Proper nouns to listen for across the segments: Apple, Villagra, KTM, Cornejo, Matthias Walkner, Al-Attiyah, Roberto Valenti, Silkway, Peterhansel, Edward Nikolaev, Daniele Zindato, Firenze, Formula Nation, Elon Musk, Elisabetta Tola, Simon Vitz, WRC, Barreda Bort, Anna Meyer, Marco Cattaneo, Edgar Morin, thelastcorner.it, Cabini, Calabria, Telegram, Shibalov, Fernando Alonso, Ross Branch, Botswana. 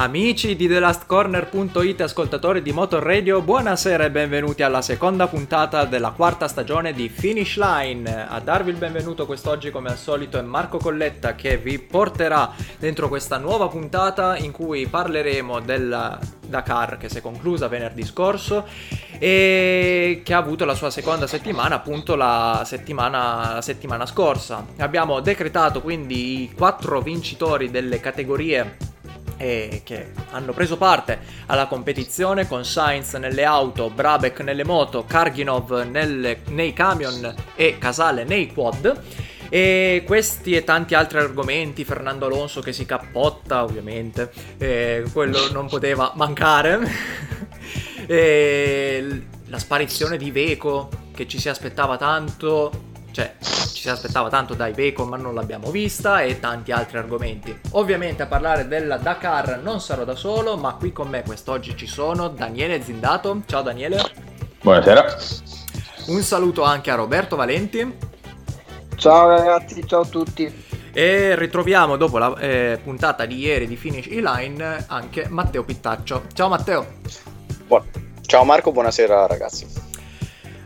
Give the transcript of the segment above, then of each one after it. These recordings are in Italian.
Amici di thelastcorner.it, ascoltatori di Motor Radio, buonasera e benvenuti alla seconda puntata della quarta stagione di Finish Line. A darvi il benvenuto quest'oggi come al solito è Marco Colletta, che vi porterà dentro questa nuova puntata in cui parleremo della Dakar che si è conclusa venerdì scorso e che ha avuto la sua seconda settimana, appunto la settimana scorsa. Abbiamo decretato quindi i quattro vincitori delle categorie e che hanno preso parte alla competizione, con Sainz nelle auto, Brabec nelle moto, Karginov nei camion e Casale nei quad. E questi e tanti altri argomenti, Fernando Alonso che si cappotta ovviamente, quello non poteva mancare, e la sparizione di Iveco che ci si aspettava tanto. Cioè, ci si aspettava tanto da Iveco ma non l'abbiamo vista, e tanti altri argomenti. Ovviamente a parlare della Dakar non sarò da solo, ma qui con me quest'oggi ci sono Daniele Zindato. Ciao Daniele. Buonasera. Un saluto anche a Roberto Valenti. Ciao ragazzi, ciao a tutti. E ritroviamo dopo la puntata di ieri di Finish Line anche Matteo Pittaccio. Ciao Matteo. Ciao Marco, buonasera ragazzi.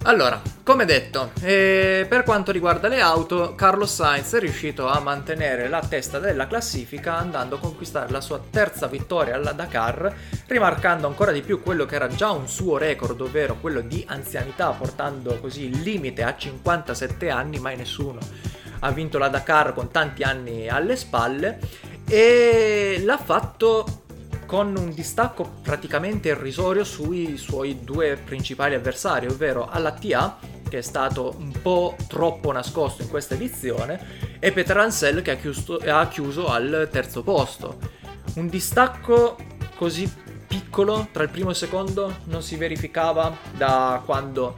Allora, come detto, per quanto riguarda le auto, Carlos Sainz è riuscito a mantenere la testa della classifica andando a conquistare la sua terza vittoria alla Dakar, rimarcando ancora di più quello che era già un suo record, ovvero quello di anzianità, portando così il limite a 57 anni, mai nessuno ha vinto la Dakar con tanti anni alle spalle, e l'ha fatto con un distacco praticamente irrisorio sui suoi due principali avversari, ovvero Al-Attiyah, che è stato un po' troppo nascosto in questa edizione, e Peterhansel, che ha chiuso al terzo posto. Un distacco così piccolo tra il primo e il secondo non si verificava da quando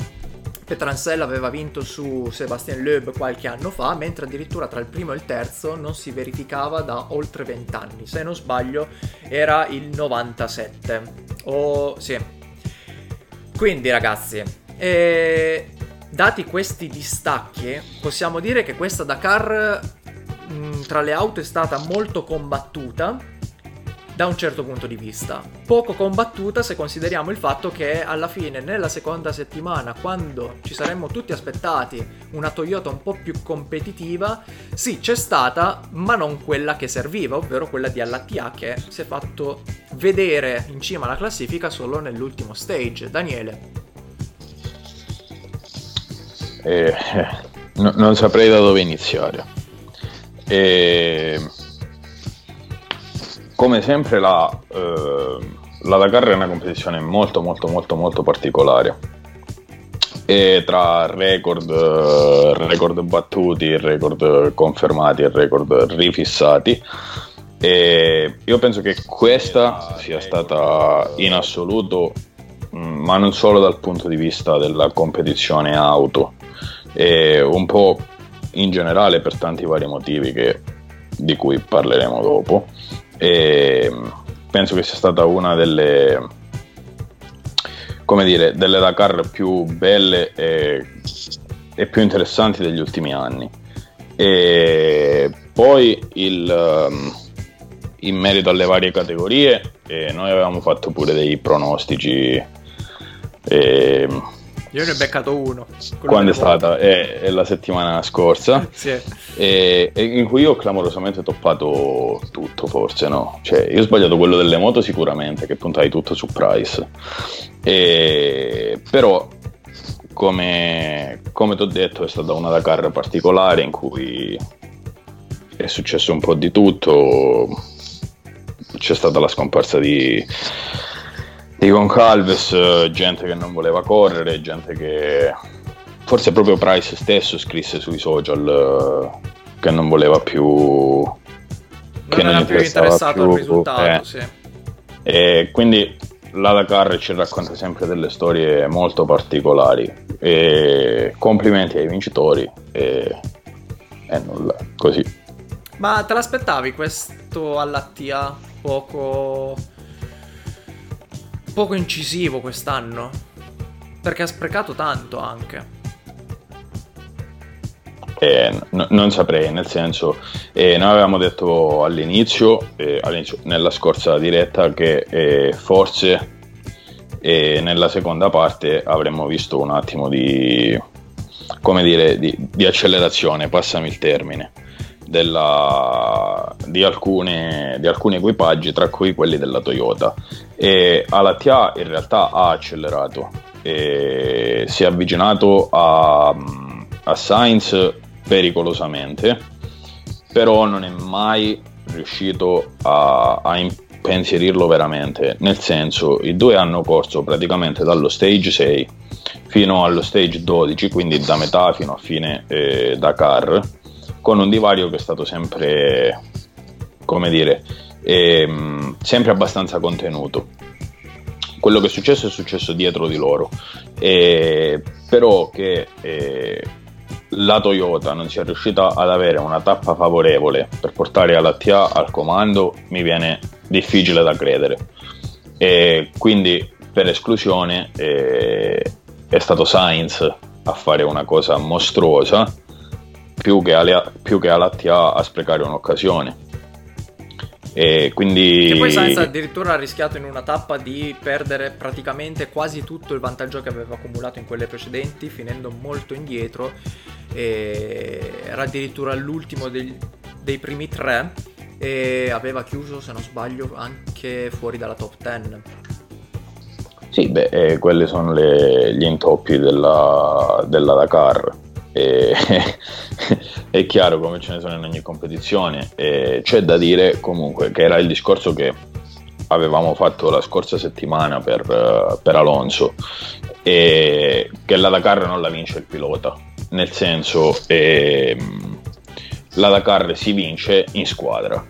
Peterhansel aveva vinto su Sébastien Loeb qualche anno fa, mentre addirittura tra il primo e il terzo non si verificava da oltre 20 anni, se non sbaglio era il 97. Sì. Quindi ragazzi, dati questi distacchi, possiamo dire che questa Dakar tra le auto è stata molto combattuta da un certo punto di vista, poco combattuta se consideriamo il fatto che alla fine, nella seconda settimana, quando ci saremmo tutti aspettati una Toyota un po' più competitiva, sì, c'è stata, ma non quella che serviva, ovvero quella di Al-Attiyah, che si è fatto vedere in cima alla classifica solo nell'ultimo stage. Daniele? Non saprei da dove iniziare. Come sempre la Dakar è una competizione molto particolare, e tra record battuti, record confermati e record rifissati, e io penso che questa sia stata in assoluto, ma non solo dal punto di vista della competizione auto, e un po' in generale per tanti vari motivi di cui parleremo dopo. E penso che sia stata una delle, come dire, delle Dakar più belle e più interessanti degli ultimi anni. E poi in merito alle varie categorie, noi avevamo fatto pure dei pronostici. Io ne ho beccato uno quando è stata è la settimana scorsa. Sì. e in cui io ho clamorosamente toppato tutto, forse no, cioè io ho sbagliato quello delle moto sicuramente, che puntai tutto su Price, però come ti ho detto è stata una Dakar particolare in cui è successo un po' di tutto. C'è stata la scomparsa di Gonçalves, gente che non voleva correre, gente che forse proprio Price stesso scrisse sui social che non voleva più, che non era più interessato al risultato, sì. E quindi la Dakar ci racconta sempre delle storie molto particolari, e complimenti ai vincitori, e nulla, così. Ma te l'aspettavi questo Al-Attiyah poco incisivo quest'anno, perché ha sprecato tanto anche? Non saprei, nel senso, noi avevamo detto all'inizio nella scorsa diretta che forse nella seconda parte avremmo visto un attimo di accelerazione, passami il termine, di alcuni equipaggi, tra cui quelli della Toyota, e Al-Attiyah in realtà ha accelerato e si è avvicinato a Sainz pericolosamente, però non è mai riuscito a impensierirlo veramente, nel senso, i due hanno corso praticamente dallo stage 6 fino allo stage 12, quindi da metà fino a fine Dakar, con un divario che è stato sempre, sempre abbastanza contenuto. Quello che è successo dietro di loro, però che la Toyota non sia riuscita ad avere una tappa favorevole per portare Al-Attiyah al comando mi viene difficile da credere, e quindi per esclusione è stato Sainz a fare una cosa mostruosa più che Al-Attiyah a sprecare un'occasione, e quindi che poi Sainz addirittura ha rischiato in una tappa di perdere praticamente quasi tutto il vantaggio che aveva accumulato in quelle precedenti, finendo molto indietro, era addirittura l'ultimo dei primi tre e aveva chiuso, se non sbaglio, anche fuori dalla top 10. Sì, beh, quelle sono gli intoppi della Dakar. È chiaro, come ce ne sono in ogni competizione, c'è da dire comunque che era il discorso che avevamo fatto la scorsa settimana per Alonso, che la Dakar non la vince il pilota, nel senso, la Dakar si vince in squadra,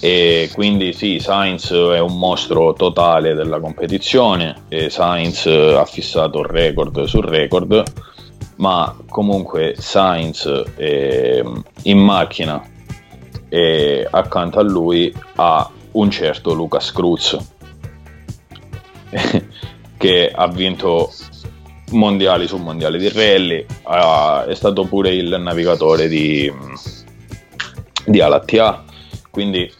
e quindi sì, Sainz è un mostro totale della competizione, e Sainz ha fissato record su record, ma comunque Sainz in macchina e accanto a lui ha un certo Lucas Cruz che ha vinto mondiali su mondiali di rally, è stato pure il navigatore di Al-Attiyah, quindi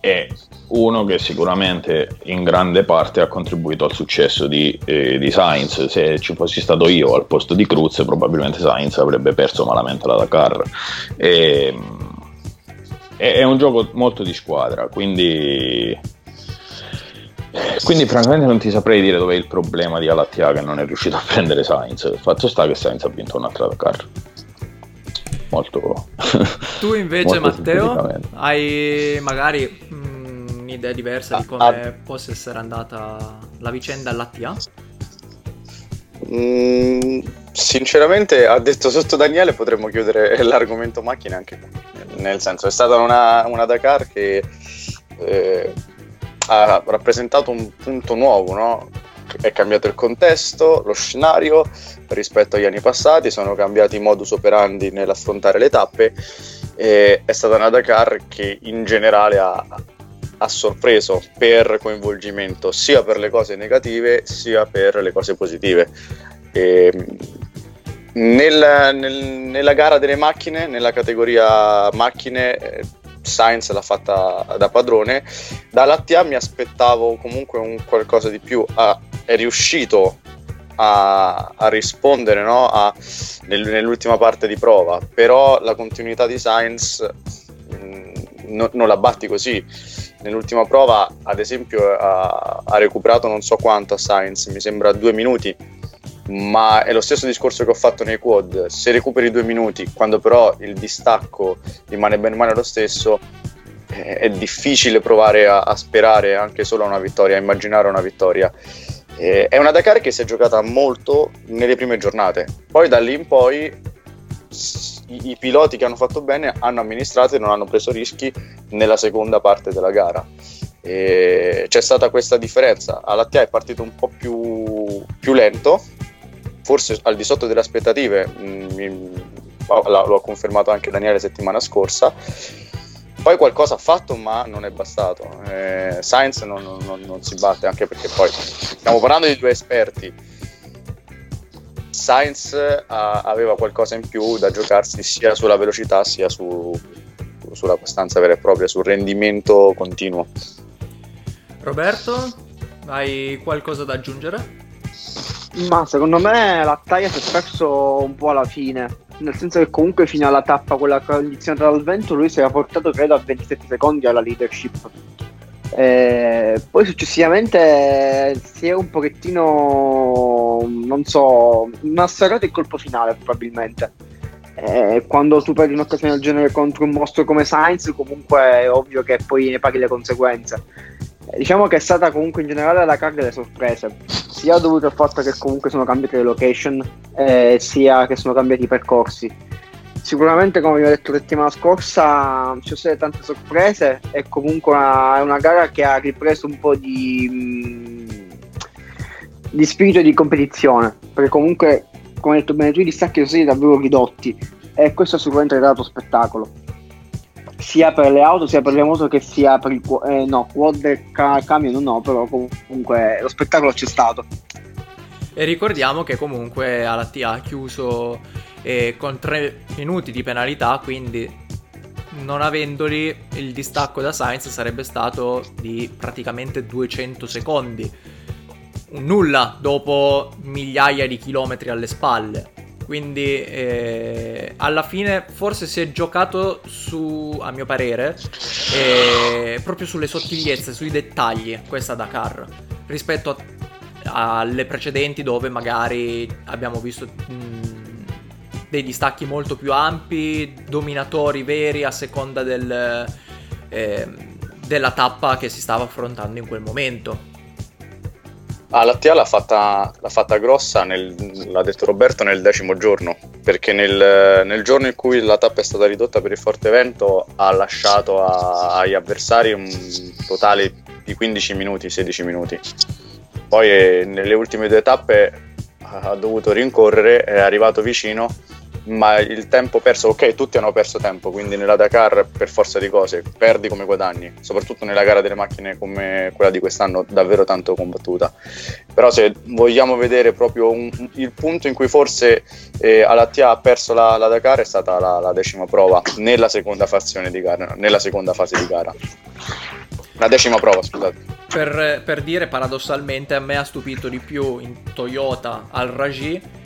è uno che sicuramente in grande parte ha contribuito al successo di Sainz. Se ci fossi stato io al posto di Cruz, probabilmente Sainz avrebbe perso malamente la Dakar. È un gioco molto di squadra, quindi francamente non ti saprei dire dov'è il problema di Al-Attiyah che non è riuscito a prendere Sainz. Il fatto sta che Sainz ha vinto un'altra Dakar. Molto. Tu invece, molto Matteo, hai magari un'idea diversa di come possa essere andata la vicenda all'A.T.A.? Sinceramente, ha detto sotto Daniele, potremmo chiudere l'argomento macchina anche qui. Nel senso, è stata una Dakar che ha rappresentato un punto nuovo, no? È cambiato il contesto, lo scenario rispetto agli anni passati, sono cambiati i modus operandi nell'affrontare le tappe, e è stata una Dakar che in generale ha sorpreso per coinvolgimento, sia per le cose negative sia per le cose positive. Nella gara delle macchine, nella categoria macchine, Sainz l'ha fatta da padrone. Dall'A.T.A. mi aspettavo comunque un qualcosa di più, è riuscito a rispondere, no? Nell'ultima parte di prova, però la continuità di Sainz non la batti così. Nell'ultima prova, ad esempio, ha recuperato non so quanto a Sainz, mi sembra 2 minuti, ma è lo stesso discorso che ho fatto nei quad: se recuperi 2 minuti quando però il distacco rimane ben male lo stesso, è difficile provare a sperare anche solo a una vittoria, a immaginare una vittoria. È una Dakar che si è giocata molto nelle prime giornate, poi da lì in poi i piloti che hanno fatto bene hanno amministrato e non hanno preso rischi nella seconda parte della gara. C'è stata questa differenza. Al-Attiyah è partito un po' più lento, forse al di sotto delle aspettative, lo ha confermato anche Daniele settimana scorsa. Poi qualcosa ha fatto, ma non è bastato. Sainz non si batte, anche perché poi stiamo parlando di due esperti. Sainz aveva qualcosa in più da giocarsi sia sulla velocità sia sulla costanza vera e propria, sul rendimento continuo. Roberto, hai qualcosa da aggiungere? Ma secondo me l'Attaia si è perso un po' alla fine, nel senso che comunque fino alla tappa quella condizionata dal vento lui si era portato credo a 27 secondi alla leadership, poi successivamente si è un pochettino, non so, massacrato il colpo finale probabilmente. Quando tu perdi un'occasione del genere contro un mostro come Sainz, comunque è ovvio che poi ne paghi le conseguenze. Diciamo che è stata comunque in generale la carga delle sorprese, sia dovuto al fatto che comunque sono cambiate le location, sia che sono cambiati i percorsi. Sicuramente, come vi ho detto settimana scorsa, ci sono state tante sorprese e comunque è una gara che ha ripreso un po' di spirito di competizione, perché comunque, come hai detto bene tu, i distacchi sono stati davvero ridotti e questo ha sicuramente dato spettacolo, sia per le auto, sia per le moto, che sia per il camion, però comunque lo spettacolo c'è stato. E ricordiamo che comunque Al-Attiyah ha chiuso con 3 minuti di penalità, quindi non avendoli il distacco da Sainz sarebbe stato di praticamente 200 secondi, nulla dopo migliaia di chilometri alle spalle. Quindi alla fine forse si è giocato su, a mio parere, proprio sulle sottigliezze, sui dettagli, questa Dakar, rispetto alle precedenti dove magari abbiamo visto dei distacchi molto più ampi, dominatori veri a seconda della tappa che si stava affrontando in quel momento. Al-Attiyah l'ha fatta grossa, l'ha detto Roberto, nel 10° giorno, perché nel giorno in cui la tappa è stata ridotta per il forte vento ha lasciato agli avversari un totale di 16 minuti. Poi nelle ultime 2 tappe ha dovuto rincorrere, è arrivato vicino, ma il tempo perso, ok, tutti hanno perso tempo, quindi nella Dakar per forza di cose perdi come guadagni, soprattutto nella gara delle macchine come quella di quest'anno davvero tanto combattuta. Però se vogliamo vedere proprio il punto in cui forse Al-Attiyah ha perso la Dakar è stata la 10ª prova nella seconda fase di gara, la 10ª prova, scusate. Per dire, paradossalmente a me ha stupito di più in Toyota Al Raji,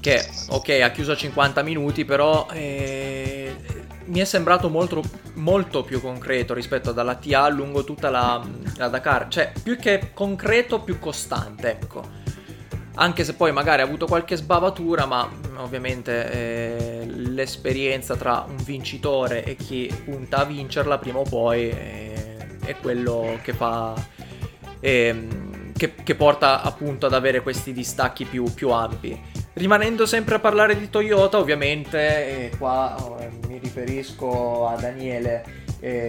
che ok ha chiuso a 50 minuti, però mi è sembrato molto, molto più concreto rispetto ad Al-Attiyah lungo tutta la Dakar, cioè più che concreto più costante, ecco, anche se poi magari ha avuto qualche sbavatura, ma ovviamente l'esperienza tra un vincitore e chi punta a vincerla prima o poi è quello che fa che porta appunto ad avere questi distacchi più ampi. Rimanendo sempre a parlare di Toyota, ovviamente, qua mi riferisco a Daniele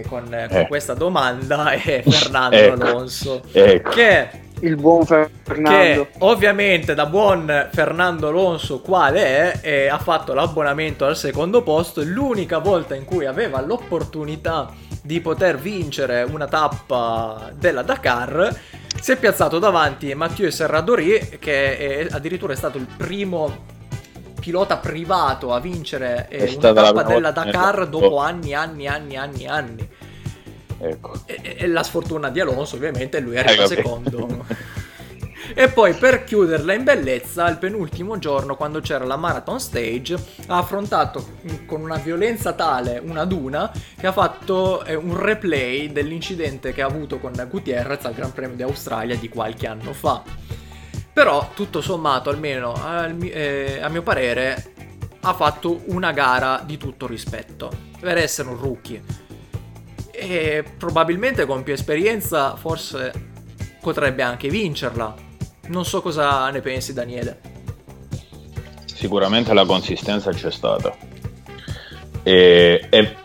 con questa domanda, e Fernando Alonso, che il buon Fernando, che ovviamente da buon Fernando Alonso quale è, ha fatto l'abbonamento al 2° posto, l'unica volta in cui aveva l'opportunità di poter vincere una tappa della Dakar. Si è piazzato davanti Matteo Serradori, che è addirittura è stato il primo pilota privato a vincere una tappa della Dakar dopo anni. Ecco. E la sfortuna di Alonso, ovviamente, lui arriva secondo. E poi, per chiuderla in bellezza, il penultimo giorno, quando c'era la Marathon Stage, ha affrontato con una violenza tale una duna che ha fatto un replay dell'incidente che ha avuto con Gutierrez al Gran Premio d'Australia di qualche anno fa. Però tutto sommato, almeno a mio parere, ha fatto una gara di tutto rispetto per essere un rookie, e probabilmente con più esperienza forse potrebbe anche vincerla. Non so cosa ne pensi, Daniele. Sicuramente la consistenza c'è stata, e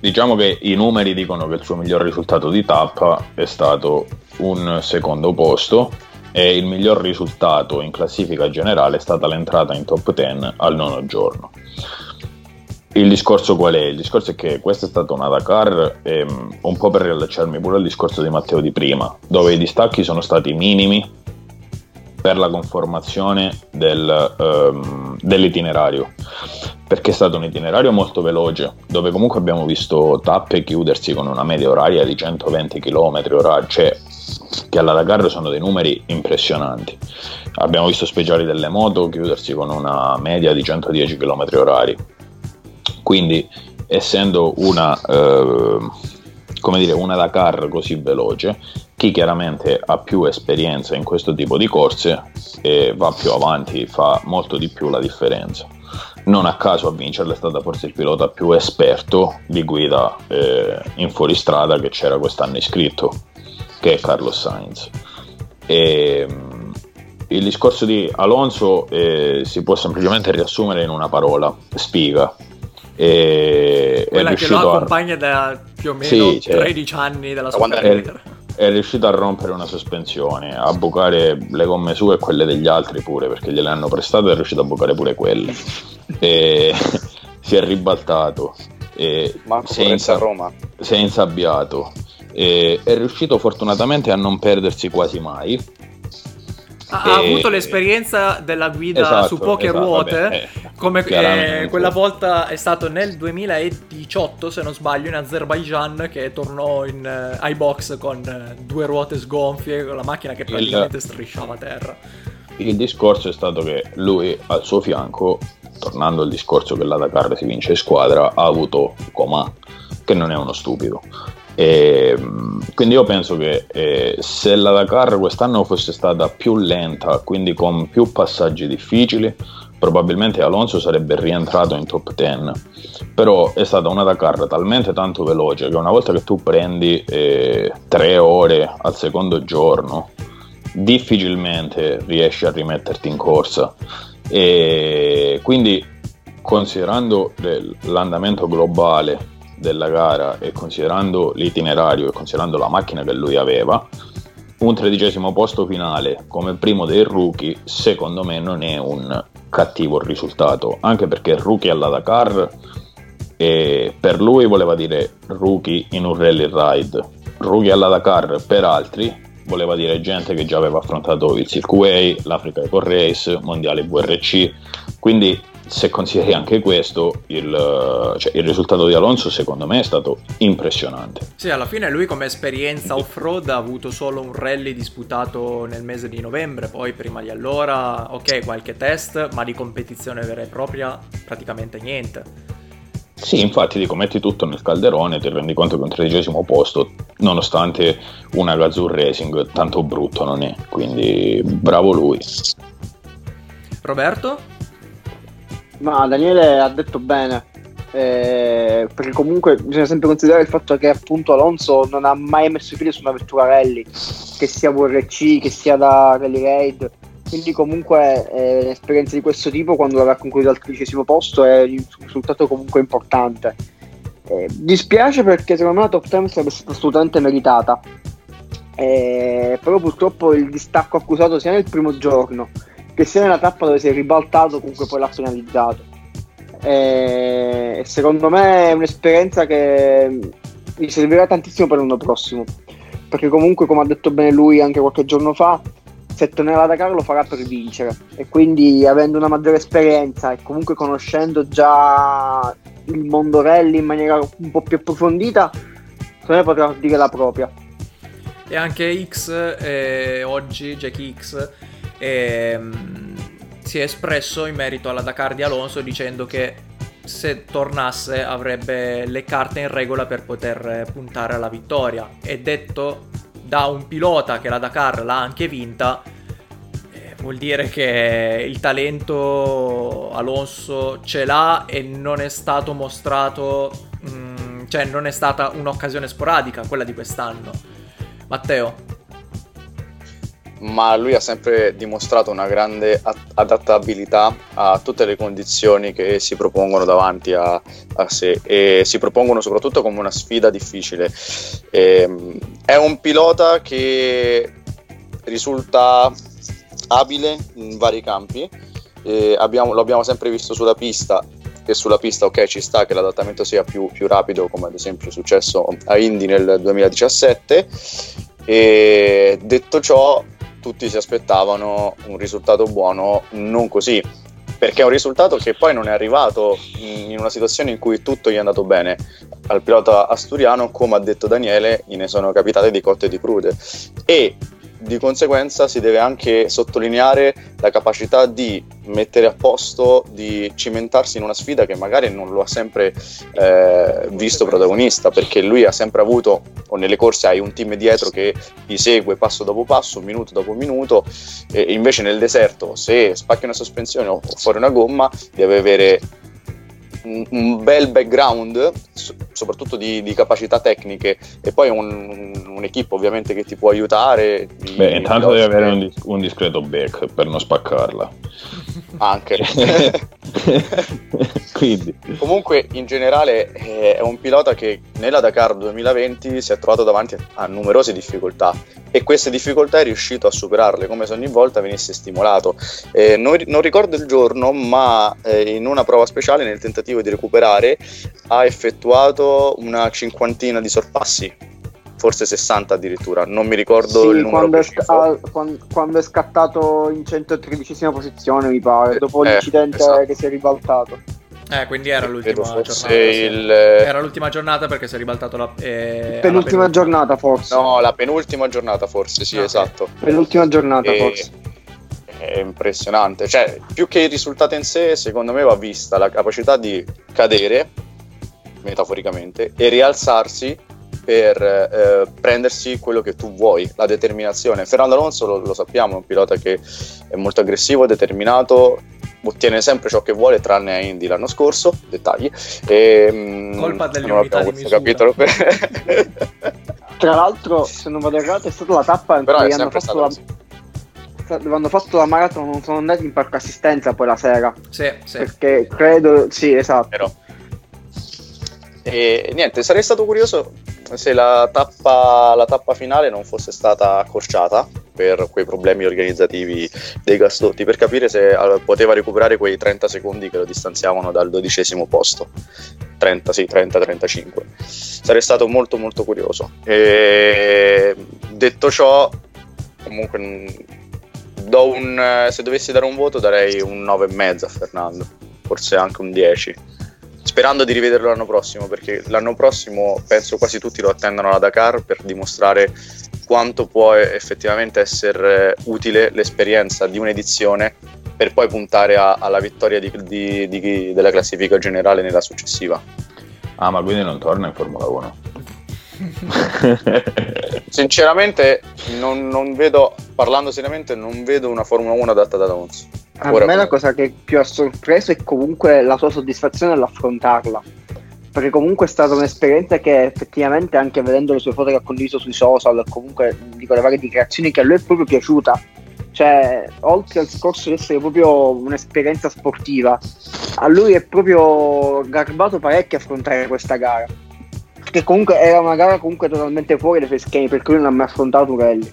diciamo che i numeri dicono che il suo miglior risultato di tappa è stato un 2° posto e il miglior risultato in classifica generale è stata l'entrata in top 10 al 9° giorno. Il discorso qual è? Il discorso è che questa è stata una Dakar, un po' per riallacciarmi pure al discorso di Matteo di prima, dove i distacchi sono stati minimi per la conformazione dell'itinerario, perché è stato un itinerario molto veloce, dove comunque abbiamo visto tappe chiudersi con una media oraria di 120 km/h, cioè che alla Dakar sono dei numeri impressionanti. Abbiamo visto speciali delle moto chiudersi con una media di 110 km/h, quindi essendo una Dakar così veloce, chi chiaramente ha più esperienza in questo tipo di corse e va più avanti fa molto di più la differenza. Non a caso a vincerla è stato forse il pilota più esperto di guida in fuoristrada che c'era quest'anno iscritto, che è Carlos Sainz. Il discorso di Alonso si può semplicemente riassumere in una parola: sfiga. Quella che lo accompagna da più o meno 13 anni dalla sua carriera. È riuscito a rompere una sospensione, a bucare le gomme sue e quelle degli altri pure, perché gliele hanno prestate, è riuscito a bucare pure quelle. Si è ribaltato, si è insabbiato, è riuscito fortunatamente a non perdersi quasi mai. Ha avuto l'esperienza della guida su poche ruote, come quella volta è stato nel 2018, se non sbaglio, in Azerbaijan, che tornò in iBox con due ruote sgonfie, con la macchina che praticamente strisciava a terra. Il discorso è stato che lui al suo fianco, tornando al discorso che la Dakar si vince in squadra, ha avuto Kamaz, che non è uno stupido. E quindi io penso che se la Dakar quest'anno fosse stata più lenta, quindi con più passaggi difficili, probabilmente Alonso sarebbe rientrato in top 10, però è stata una Dakar talmente tanto veloce che una volta che tu prendi 3 ore al secondo giorno difficilmente riesci a rimetterti in corsa. E quindi, considerando l'andamento globale della gara e considerando l'itinerario e considerando la macchina che lui aveva, un 13° posto finale come primo dei rookie secondo me non è un cattivo risultato, anche perché rookie alla Dakar per lui voleva dire rookie in un rally ride, rookie alla Dakar per altri voleva dire gente che già aveva affrontato il Circuit Way, l'Africa Eco Race, Mondiale WRC, quindi se consideri anche questo, il risultato di Alonso secondo me è stato impressionante. Sì, alla fine lui come esperienza off-road ha avuto solo un rally disputato nel mese di novembre, poi prima di allora, qualche test, ma di competizione vera e propria praticamente niente. Sì, infatti dico, metti tutto nel calderone e ti rendi conto che un 13° posto, nonostante una Gazoo Racing, tanto brutto non è, quindi bravo lui. Roberto? Ma Daniele ha detto bene, perché comunque bisogna sempre considerare il fatto che appunto Alonso non ha mai messo i piedi su una vettura rally, che sia WRC, che sia da rally raid, quindi comunque un'esperienza di questo tipo, quando l'avrà concluso al 13° posto, è un risultato comunque importante. Dispiace perché secondo me la top 10 sarebbe stata assolutamente meritata, però purtroppo il distacco accusato sia nel primo giorno che sia nella tappa dove si è ribaltato, comunque poi l'ha finalizzato. E secondo me è un'esperienza che gli servirà tantissimo per l'anno prossimo, perché comunque, come ha detto bene lui anche qualche giorno fa, se tornerà da Carlo farà per vincere, e quindi avendo una maggiore esperienza e comunque conoscendo già il mondo rally in maniera un po' più approfondita, secondo me potrà dire la propria. E anche X, oggi Jackie X si è espresso in merito alla Dakar di Alonso, dicendo che se tornasse avrebbe le carte in regola per poter puntare alla vittoria. È detto da un pilota che la Dakar l'ha anche vinta, vuol dire che il talento Alonso ce l'ha e non è stato mostrato, cioè non è stata un'occasione sporadica quella di quest'anno. Matteo? Ma lui ha sempre dimostrato una grande adattabilità a tutte le condizioni che si propongono davanti a sé, e si propongono soprattutto come una sfida difficile. È un pilota che risulta abile in vari campi, lo abbiamo sempre visto sulla pista, e sulla pista ci sta che l'adattamento sia più rapido, come ad esempio è successo a Indy nel 2017, e detto ciò tutti si aspettavano un risultato buono, non così, perché è un risultato che poi non è arrivato in una situazione in cui tutto gli è andato bene al pilota asturiano. Come ha detto Daniele, ne sono capitate di cotte e di crude, e di conseguenza si deve anche sottolineare la capacità di mettere a posto, di cimentarsi in una sfida che magari non lo ha sempre visto protagonista, perché lui ha sempre avuto, o nelle corse hai un team dietro che ti segue passo dopo passo, minuto dopo minuto, e invece nel deserto, se spacchi una sospensione o fuori una gomma, deve avere un bel background, soprattutto di capacità tecniche, e poi un'equipe ovviamente che ti può aiutare. Beh, intanto devi avere un discreto back per non spaccarla anche. Quindi comunque in generale è un pilota che nella Dakar 2020 si è trovato davanti a numerose difficoltà, e queste difficoltà è riuscito a superarle come se ogni volta venisse stimolato. Non ricordo il giorno, ma in una prova speciale, nel tentativo di recuperare, ha effettuato una cinquantina di sorpassi, forse 60 addirittura, non mi ricordo il numero preciso. Quando è scattato in 113esima posizione, mi pare, dopo l'incidente, esatto, che si è ribaltato. Quindi era l'ultima giornata. Era l'ultima giornata, perché si è ribaltato penultima giornata, forse. No, la penultima giornata, forse, sì, okay. Esatto. Penultima giornata, forse. È impressionante, cioè più che il risultato in sé, secondo me va vista la capacità di cadere, metaforicamente, e rialzarsi per prendersi quello che tu vuoi, la determinazione. Fernando Alonso, lo sappiamo, è un pilota che è molto aggressivo, determinato, ottiene sempre ciò che vuole, tranne a Indy l'anno scorso, dettagli, e colpa delle unità di misura, capitolo. Tra l'altro, se non vado errato, è stata la tappa in cui hanno fatto quando ho fatto la maratona, non sono andato in parco assistenza poi la sera. Sì. Perché credo, sì, esatto. Però. E niente, sarei stato curioso se la tappa finale non fosse stata accorciata per quei problemi organizzativi dei gasdotti, per capire se poteva recuperare quei 30 secondi che lo distanziavano dal 12° posto. 30-35. Sarei stato molto molto curioso. E detto ciò, comunque se dovessi dare un voto, darei un 9,5 a Fernando, forse anche un 10, sperando di rivederlo l'anno prossimo, perché l'anno prossimo penso quasi tutti lo attendano alla Dakar per dimostrare quanto può effettivamente essere utile l'esperienza di un'edizione per poi puntare alla vittoria della classifica generale nella successiva. Ma quindi non torna in Formula 1? Sinceramente non vedo, parlando seriamente, non vedo una Formula 1 adatta ad Alonso. A me la cosa che più ha sorpreso è comunque la sua soddisfazione nell'affrontarla, perché comunque è stata un'esperienza che effettivamente, anche vedendo le sue foto che ha condiviso sui social, comunque dico le varie dichiarazioni, che a lui è proprio piaciuta. Cioè, oltre al discorso di essere proprio un'esperienza sportiva, a lui è proprio garbato parecchio affrontare questa gara, che comunque era una gara comunque totalmente fuori dai suoi schemi, per cui non ha mai affrontato Rally.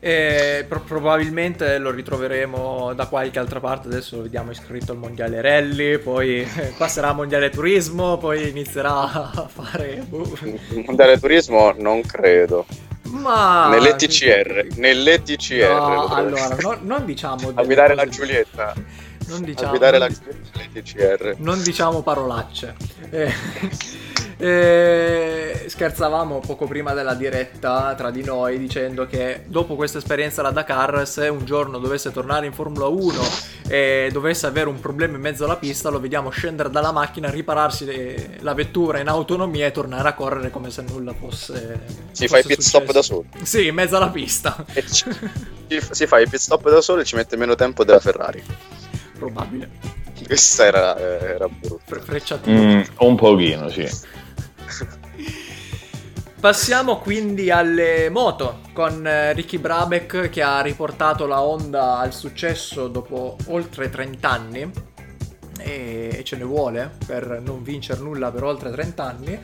E probabilmente lo ritroveremo da qualche altra parte. Adesso lo vediamo iscritto al mondiale Rally, poi passerà al mondiale Turismo, poi inizierà a fare mondiale Turismo, non credo. Ma nell'ETCR no, allora non diciamo a guidare la Giulietta. Non diciamo parolacce. Scherzavamo poco prima della diretta tra di noi, dicendo che dopo questa esperienza alla Dakar, se un giorno dovesse tornare in Formula 1 e dovesse avere un problema in mezzo alla pista, lo vediamo scendere dalla macchina, ripararsi la vettura in autonomia e tornare a correre come se nulla fosse. Si fa i pit stop da solo. Sì, in mezzo alla pista. Si fa i pit stop da solo e ci mette meno tempo della Ferrari. Probabile. Questa era brutta. Frecciatina. Un pochino, sì. Passiamo quindi alle moto, con Ricky Brabec che ha riportato la Honda al successo dopo oltre 30 anni, e ce ne vuole per non vincere nulla per oltre 30 anni.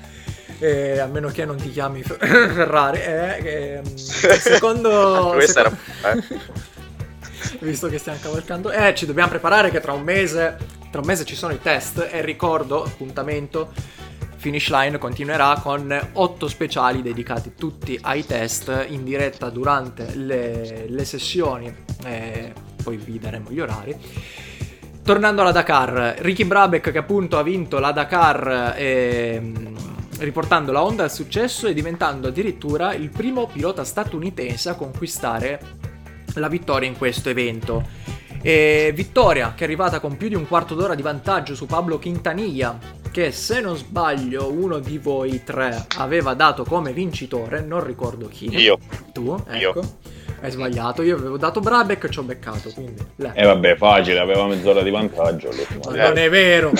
A meno che non ti chiami Ferrari. Secondo visto che stiamo cavalcando, ci dobbiamo preparare, che tra un mese ci sono i test, e ricordo appuntamento Finish Line continuerà con 8 speciali dedicati tutti ai test in diretta durante le sessioni, poi vi daremo gli orari. Tornando alla Dakar, Ricky Brabec, che appunto ha vinto la Dakar riportando la Honda al successo e diventando addirittura il primo pilota statunitense a conquistare la vittoria in questo evento. E vittoria che è arrivata con più di un quarto d'ora di vantaggio su Pablo Quintanilla, che se non sbaglio uno di voi tre aveva dato come vincitore, non ricordo chi. Io. Tu? Ecco. Io. Hai sbagliato, io avevo dato Brabec e ci ho beccato, quindi. Vabbè, facile, aveva mezz'ora di vantaggio. Non è vero.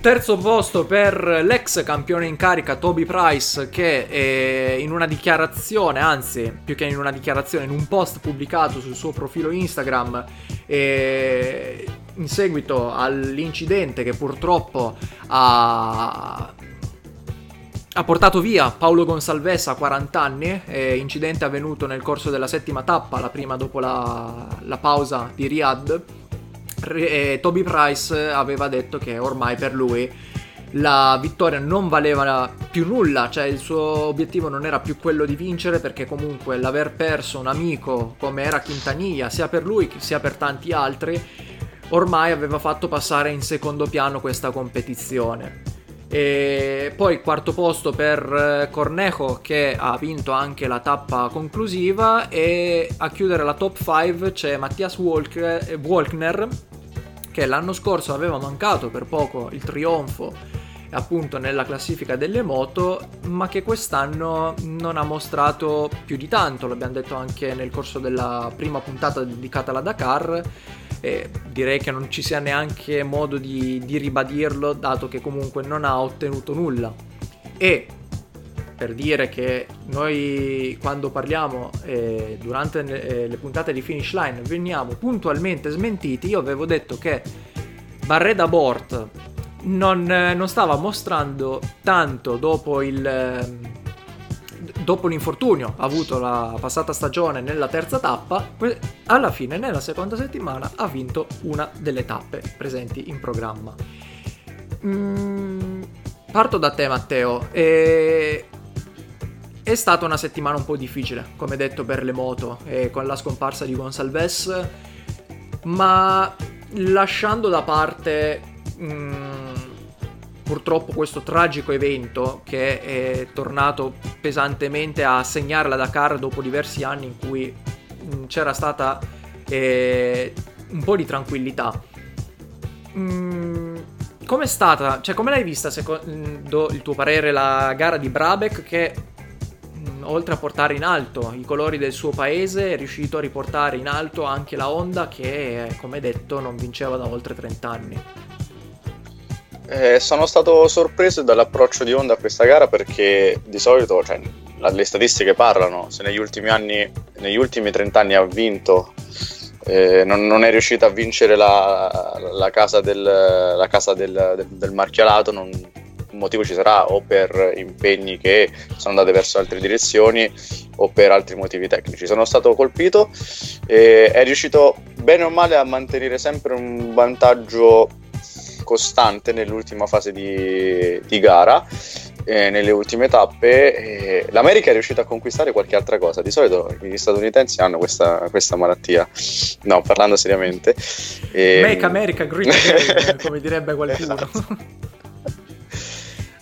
Terzo posto per l'ex campione in carica Toby Price, che in una dichiarazione, anzi più che in una dichiarazione, in un post pubblicato sul suo profilo Instagram in seguito all'incidente che purtroppo ha portato via Paolo Gonçalves a 40 anni, incidente avvenuto nel corso della settima tappa, la prima dopo la pausa di Riyadh. Toby Price aveva detto che ormai per lui la vittoria non valeva più nulla, cioè il suo obiettivo non era più quello di vincere, perché comunque l'aver perso un amico come era Quintanilla, sia per lui sia per tanti altri, ormai aveva fatto passare in secondo piano questa competizione. E poi quarto posto per Cornejo, che ha vinto anche la tappa conclusiva, e a chiudere la top 5 c'è Matthias Walkner, che l'anno scorso aveva mancato per poco il trionfo appunto nella classifica delle moto, ma che quest'anno non ha mostrato più di tanto, l'abbiamo detto anche nel corso della prima puntata dedicata alla Dakar. Direi che non ci sia neanche modo di ribadirlo, dato che comunque non ha ottenuto nulla. E per dire che noi, quando parliamo durante le puntate di Finish Line, veniamo puntualmente smentiti. Io avevo detto che Barreda Bort non stava mostrando tanto dopo l'infortunio avuto la passata stagione nella terza tappa. Alla fine, nella seconda settimana, ha vinto una delle tappe presenti in programma. Parto da te, Matteo. È stata una settimana un po' difficile, come detto, per le moto, con la scomparsa di Gonçalves, ma lasciando da parte purtroppo questo tragico evento, che è tornato pesantemente a segnare la Dakar dopo diversi anni in cui c'era stata un po' di tranquillità, com'è stata, cioè come l'hai vista, secondo il tuo parere, la gara di Brabec, che oltre a portare in alto i colori del suo paese è riuscito a riportare in alto anche la Honda, che come detto non vinceva da oltre 30 anni? Sono stato sorpreso dall'approccio di Honda a questa gara, perché di solito, cioè, le statistiche parlano, se negli ultimi 30 anni ha vinto, non è riuscita a vincere la casa del marchialato, un motivo ci sarà, o per impegni che sono andati verso altre direzioni o per altri motivi tecnici. Sono stato colpito, è riuscito bene o male a mantenere sempre un vantaggio costante nell'ultima fase di gara, nelle ultime tappe. L'America è riuscita a conquistare qualche altra cosa. Di solito gli statunitensi hanno questa malattia. No, parlando seriamente. Make America Great Again, come direbbe qualcuno. Esatto.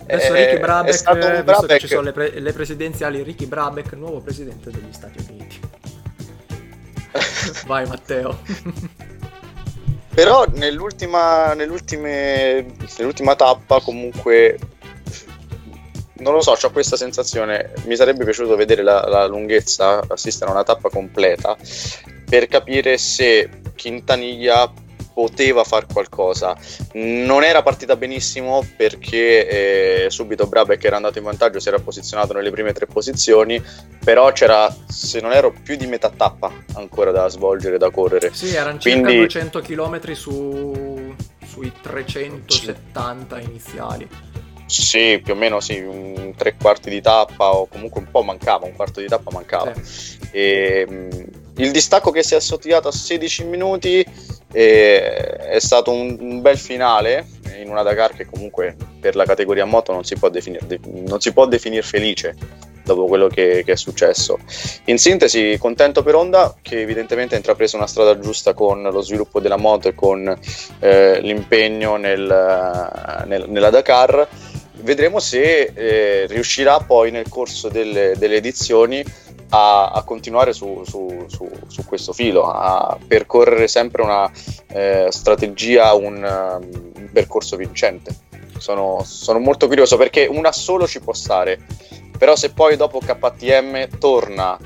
Adesso Ricky Brabec, visto che ci sono le presidenziali, Ricky Brabec, nuovo presidente degli Stati Uniti. Vai Matteo. Però nell'ultima tappa comunque, non lo so, ho questa sensazione, mi sarebbe piaciuto vedere la lunghezza, assistere a una tappa completa per capire se Quintanilla poteva far qualcosa. Non era partita benissimo, perché subito Brabec era andato in vantaggio, si era posizionato nelle prime tre posizioni, però c'era, se non ero, più di metà tappa ancora da svolgere, da correre. Sì, erano circa 200 km sui 370 iniziali. Sì, più o meno sì, un tre quarti di tappa, o comunque un po' mancava, un quarto di tappa mancava. Sì. Il distacco che si è assottigliato a 16 minuti è stato un bel finale in una Dakar che comunque per la categoria moto non si può definire felice dopo quello che è successo. In sintesi, contento per Honda, che evidentemente ha intrapreso una strada giusta con lo sviluppo della moto e con l'impegno nella Dakar. Vedremo se riuscirà poi nel corso delle edizioni a continuare su questo filo, a percorrere sempre una strategia, un percorso vincente. Sono molto curioso, perché una solo ci può stare, però se poi dopo KTM torna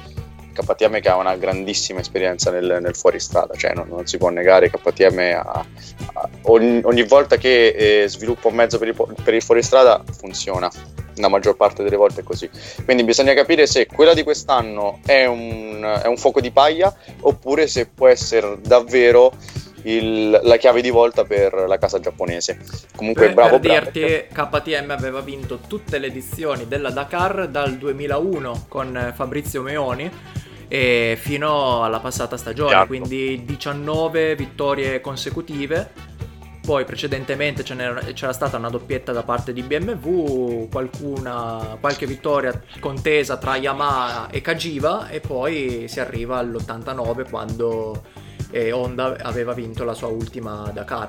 che ha una grandissima esperienza nel fuoristrada, cioè non si può negare, KTM ogni volta che sviluppa un mezzo per il fuoristrada funziona, la maggior parte delle volte è così, quindi bisogna capire se quella di quest'anno è un fuoco di paglia oppure se può essere davvero la chiave di volta per la casa giapponese. Comunque per dirti, KTM aveva vinto tutte le edizioni della Dakar dal 2001 con Fabrizio Meoni e fino alla passata stagione, certo. Quindi 19 vittorie consecutive. Poi precedentemente c'era stata una doppietta da parte di BMW, qualche vittoria contesa tra Yamaha e Kajiva, e poi si arriva all'89 quando Honda aveva vinto la sua ultima Dakar.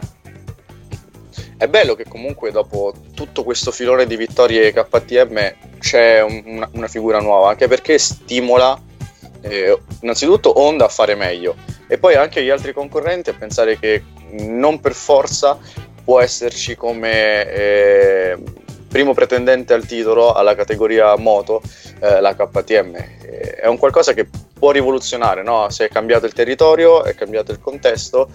È bello che comunque dopo tutto questo filone di vittorie KTM c'è una figura nuova, anche perché stimola innanzitutto Honda a fare meglio e poi anche gli altri concorrenti a pensare che non per forza può esserci come primo pretendente al titolo alla categoria moto la KTM. È un qualcosa che può rivoluzionare, no? Se è cambiato il territorio, è cambiato il contesto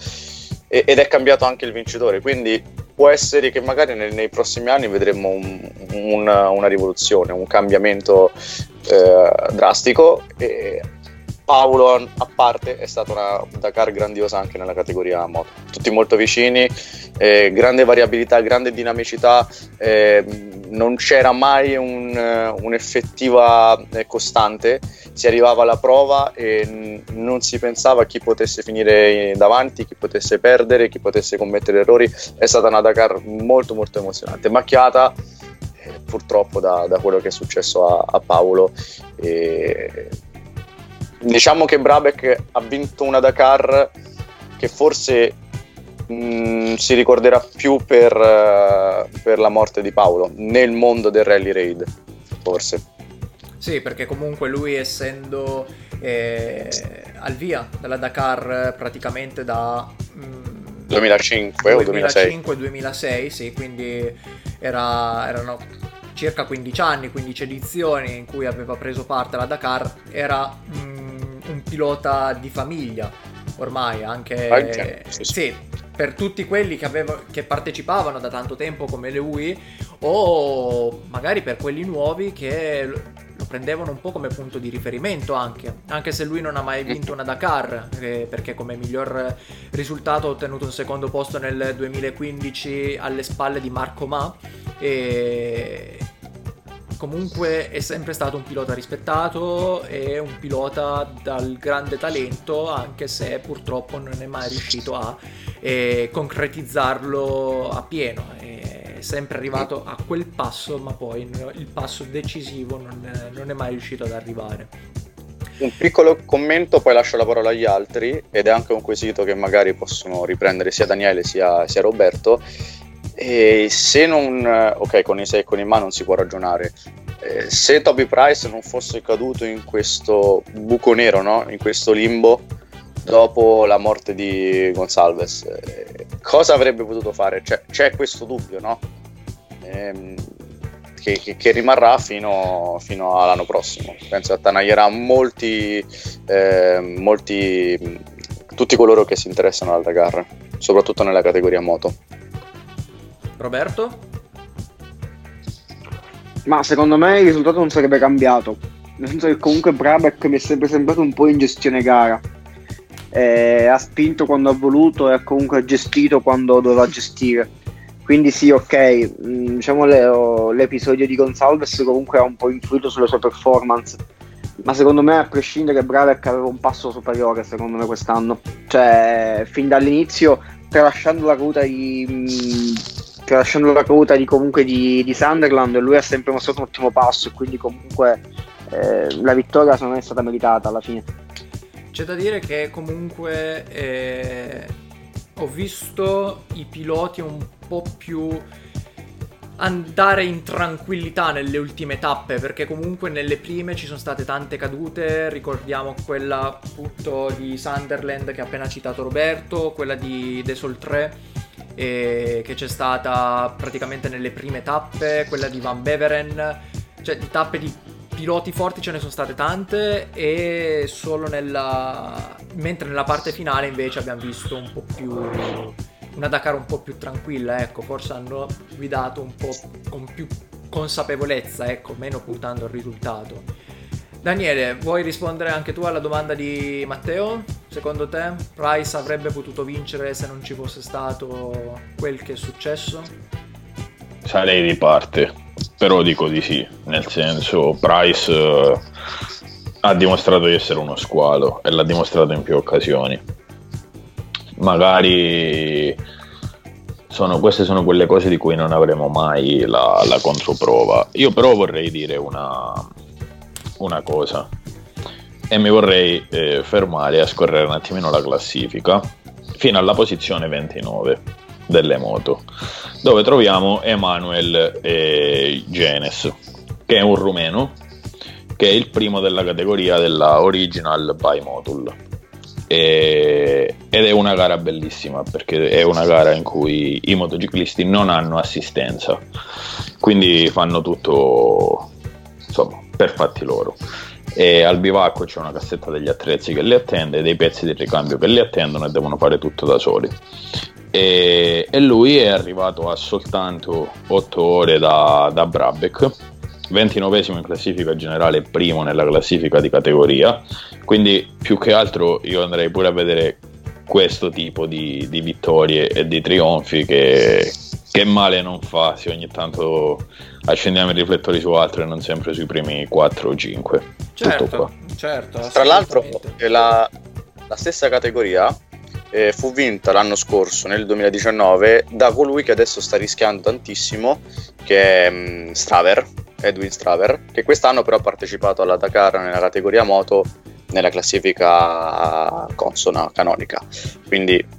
ed è cambiato anche il vincitore, quindi può essere che magari nei prossimi anni vedremo una rivoluzione, un cambiamento drastico. E Paolo a parte è stata una Dakar grandiosa anche nella categoria moto, tutti molto vicini, grande variabilità, grande dinamicità, non c'era mai un'effettiva costante, si arrivava alla prova e non si pensava a chi potesse finire davanti, chi potesse perdere, chi potesse commettere errori. È stata una Dakar molto molto emozionante, macchiata purtroppo da quello che è successo a Paolo. Diciamo che Brabec ha vinto una Dakar che forse si ricorderà più per la morte di Paolo nel mondo del rally raid, forse. Sì, perché comunque lui, essendo al via dalla Dakar praticamente da 2005 o 2006, sì, quindi erano circa 15 anni, 15 edizioni in cui aveva preso parte alla Dakar, era un pilota di famiglia ormai, anche sì, per tutti quelli che partecipavano da tanto tempo come lui, o magari per quelli nuovi che lo prendevano un po' come punto di riferimento, anche se lui non ha mai vinto una Dakar, perché come miglior risultato ha ottenuto un secondo posto nel 2015 alle spalle di Marc Coma, e comunque è sempre stato un pilota rispettato e un pilota dal grande talento, anche se purtroppo non è mai riuscito a concretizzarlo a pieno. È sempre arrivato a quel passo, ma poi il passo decisivo non è mai riuscito ad arrivare. Un piccolo commento, poi lascio la parola agli altri, ed è anche un quesito che magari possono riprendere sia Daniele sia Roberto. E se non, ok, con i 6 e con i ma non si può ragionare, se Toby Price non fosse caduto in questo buco nero, no? In questo limbo dopo la morte di Gonçalves, cosa avrebbe potuto fare? C'è questo dubbio, no? Che rimarrà fino all'anno prossimo, penso che attanaglierà tutti coloro che si interessano alla Dakar, soprattutto nella categoria moto. Roberto? Ma secondo me il risultato non sarebbe cambiato, nel senso che comunque Brabec mi è sempre sembrato un po' in gestione gara, ha spinto quando ha voluto e ha comunque gestito quando doveva gestire, quindi sì, ok, diciamo l'episodio di Gonçalves comunque ha un po' influito sulle sue performance, ma secondo me, a prescindere, Brabec aveva un passo superiore secondo me quest'anno, cioè fin dall'inizio, tralasciando la caduta di che lasciando la caduta di Sunderland, lui ha sempre mostrato un ottimo passo, e quindi comunque la vittoria secondo me è stata meritata alla fine. C'è da dire che comunque ho visto i piloti un po' più andare in tranquillità nelle ultime tappe, perché comunque nelle prime ci sono state tante cadute. Ricordiamo quella appunto di Sunderland che ha appena citato Roberto, quella di Desol 3 che c'è stata praticamente nelle prime tappe, quella di Van Beveren, cioè di tappe di piloti forti ce ne sono state tante, e solo mentre nella parte finale invece abbiamo visto un po' più una Dakar un po' più tranquilla, ecco, forse hanno guidato un po' con più consapevolezza, ecco, meno puntando al risultato. Daniele, vuoi rispondere anche tu alla domanda di Matteo? Secondo te Price avrebbe potuto vincere se non ci fosse stato quel che è successo? Sarei di parte, però dico di sì, nel senso Price ha dimostrato di essere uno squalo, e l'ha dimostrato in più occasioni. Magari queste sono quelle cose di cui non avremo mai la controprova. Io però vorrei dire una cosa, e mi vorrei fermare a scorrere un attimino la classifica fino alla posizione 29 delle moto, dove troviamo Emanuel Genes, che è un rumeno, che è il primo della categoria della Original by Motul. Ed è una gara bellissima, perché è una gara in cui i motociclisti non hanno assistenza, quindi fanno tutto insomma per fatti loro, e al bivacco c'è una cassetta degli attrezzi che li attende, dei pezzi di ricambio che li attendono, e devono fare tutto da soli. E lui è arrivato a soltanto 8 ore da Brabec, 29esimo in classifica generale, primo nella classifica di categoria. Quindi più che altro io andrei pure a vedere questo tipo di vittorie e di trionfi che male non fa se ogni tanto accendiamo i riflettori su altro e non sempre sui primi 4 o 5. Certo, tutto qua. Certo, tra l'altro la stessa categoria fu vinta l'anno scorso nel 2019 da colui che adesso sta rischiando tantissimo, che è Edwin Straver, che quest'anno però ha partecipato alla Dakar nella categoria moto nella classifica consona canonica, quindi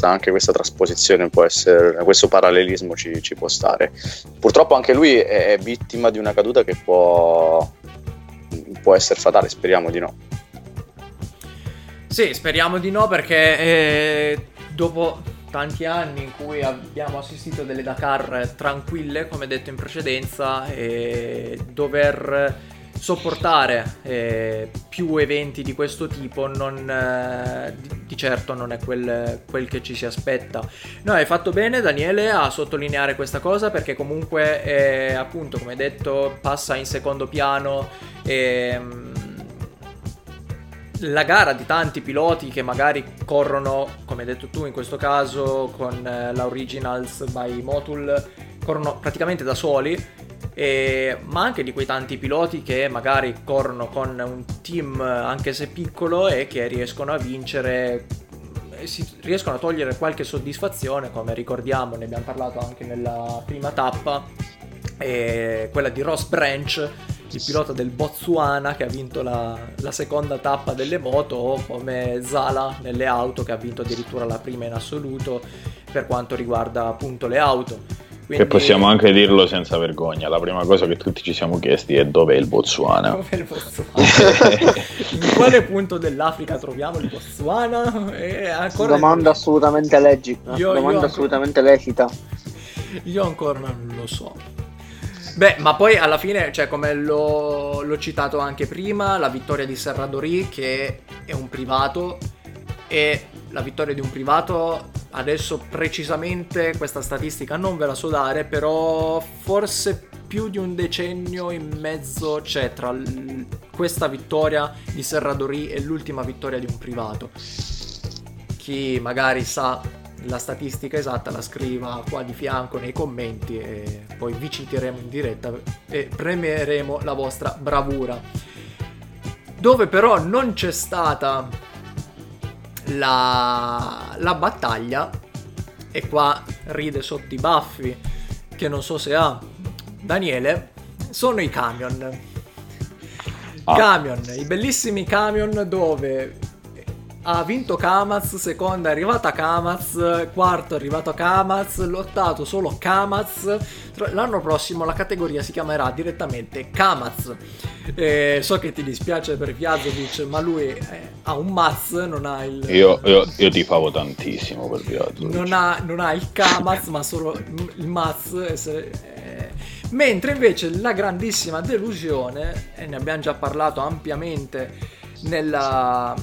anche questa trasposizione può essere, questo parallelismo ci può stare. Purtroppo anche lui è vittima di una caduta che può essere fatale, speriamo di no. Sì, speriamo di no, perché dopo tanti anni in cui abbiamo assistito a delle Dakar tranquille, come detto in precedenza, e dover sopportare più eventi di questo tipo di certo non è quel che ci si aspetta. No, hai fatto bene Daniele a sottolineare questa cosa, perché comunque appunto, come detto, passa in secondo piano la gara di tanti piloti che magari corrono, come hai detto tu in questo caso con la Originals by Motul, corrono praticamente da soli, ma anche di quei tanti piloti che magari corrono con un team anche se piccolo e che riescono a vincere, riescono a togliere qualche soddisfazione, come ricordiamo, ne abbiamo parlato anche nella prima tappa, quella di Ross Branch, il pilota del Botswana, che ha vinto la seconda tappa delle moto, o come Zala nelle auto, che ha vinto addirittura la prima in assoluto per quanto riguarda appunto le auto. Quindi, che possiamo anche dirlo senza vergogna, la prima cosa che tutti ci siamo chiesti è dov'è il Botswana? In quale punto dell'Africa troviamo il Botswana? Domanda assolutamente legittima. Io ancora non lo so. Beh, ma poi alla fine, cioè, come l'ho citato anche prima, la vittoria di Serradori, che è un privato, e la vittoria di un privato, adesso precisamente questa statistica non ve la so dare, però forse più di un decennio e mezzo c'è tra questa vittoria di Serradori e l'ultima vittoria di un privato. Chi magari sa la statistica esatta la scriva qua di fianco nei commenti, e poi vi citeremo in diretta e premieremo la vostra bravura. Dove però non c'è stata la battaglia e qua ride sotto i baffi, che non so se ha Daniele, sono i camion. Camion, i bellissimi camion dove ha vinto Kamaz, seconda è arrivata Kamaz, quarto è arrivato Kamaz, l'ottato solo Kamaz. L'anno prossimo la categoria si chiamerà direttamente Kamaz. So che ti dispiace per Vjazovic, ma lui ha un Maz, non ha il... Io tifavo tantissimo per Vjazovic. Non ha il Kamaz, ma solo il Maz. Mentre invece la grandissima delusione, e ne abbiamo già parlato ampiamente nella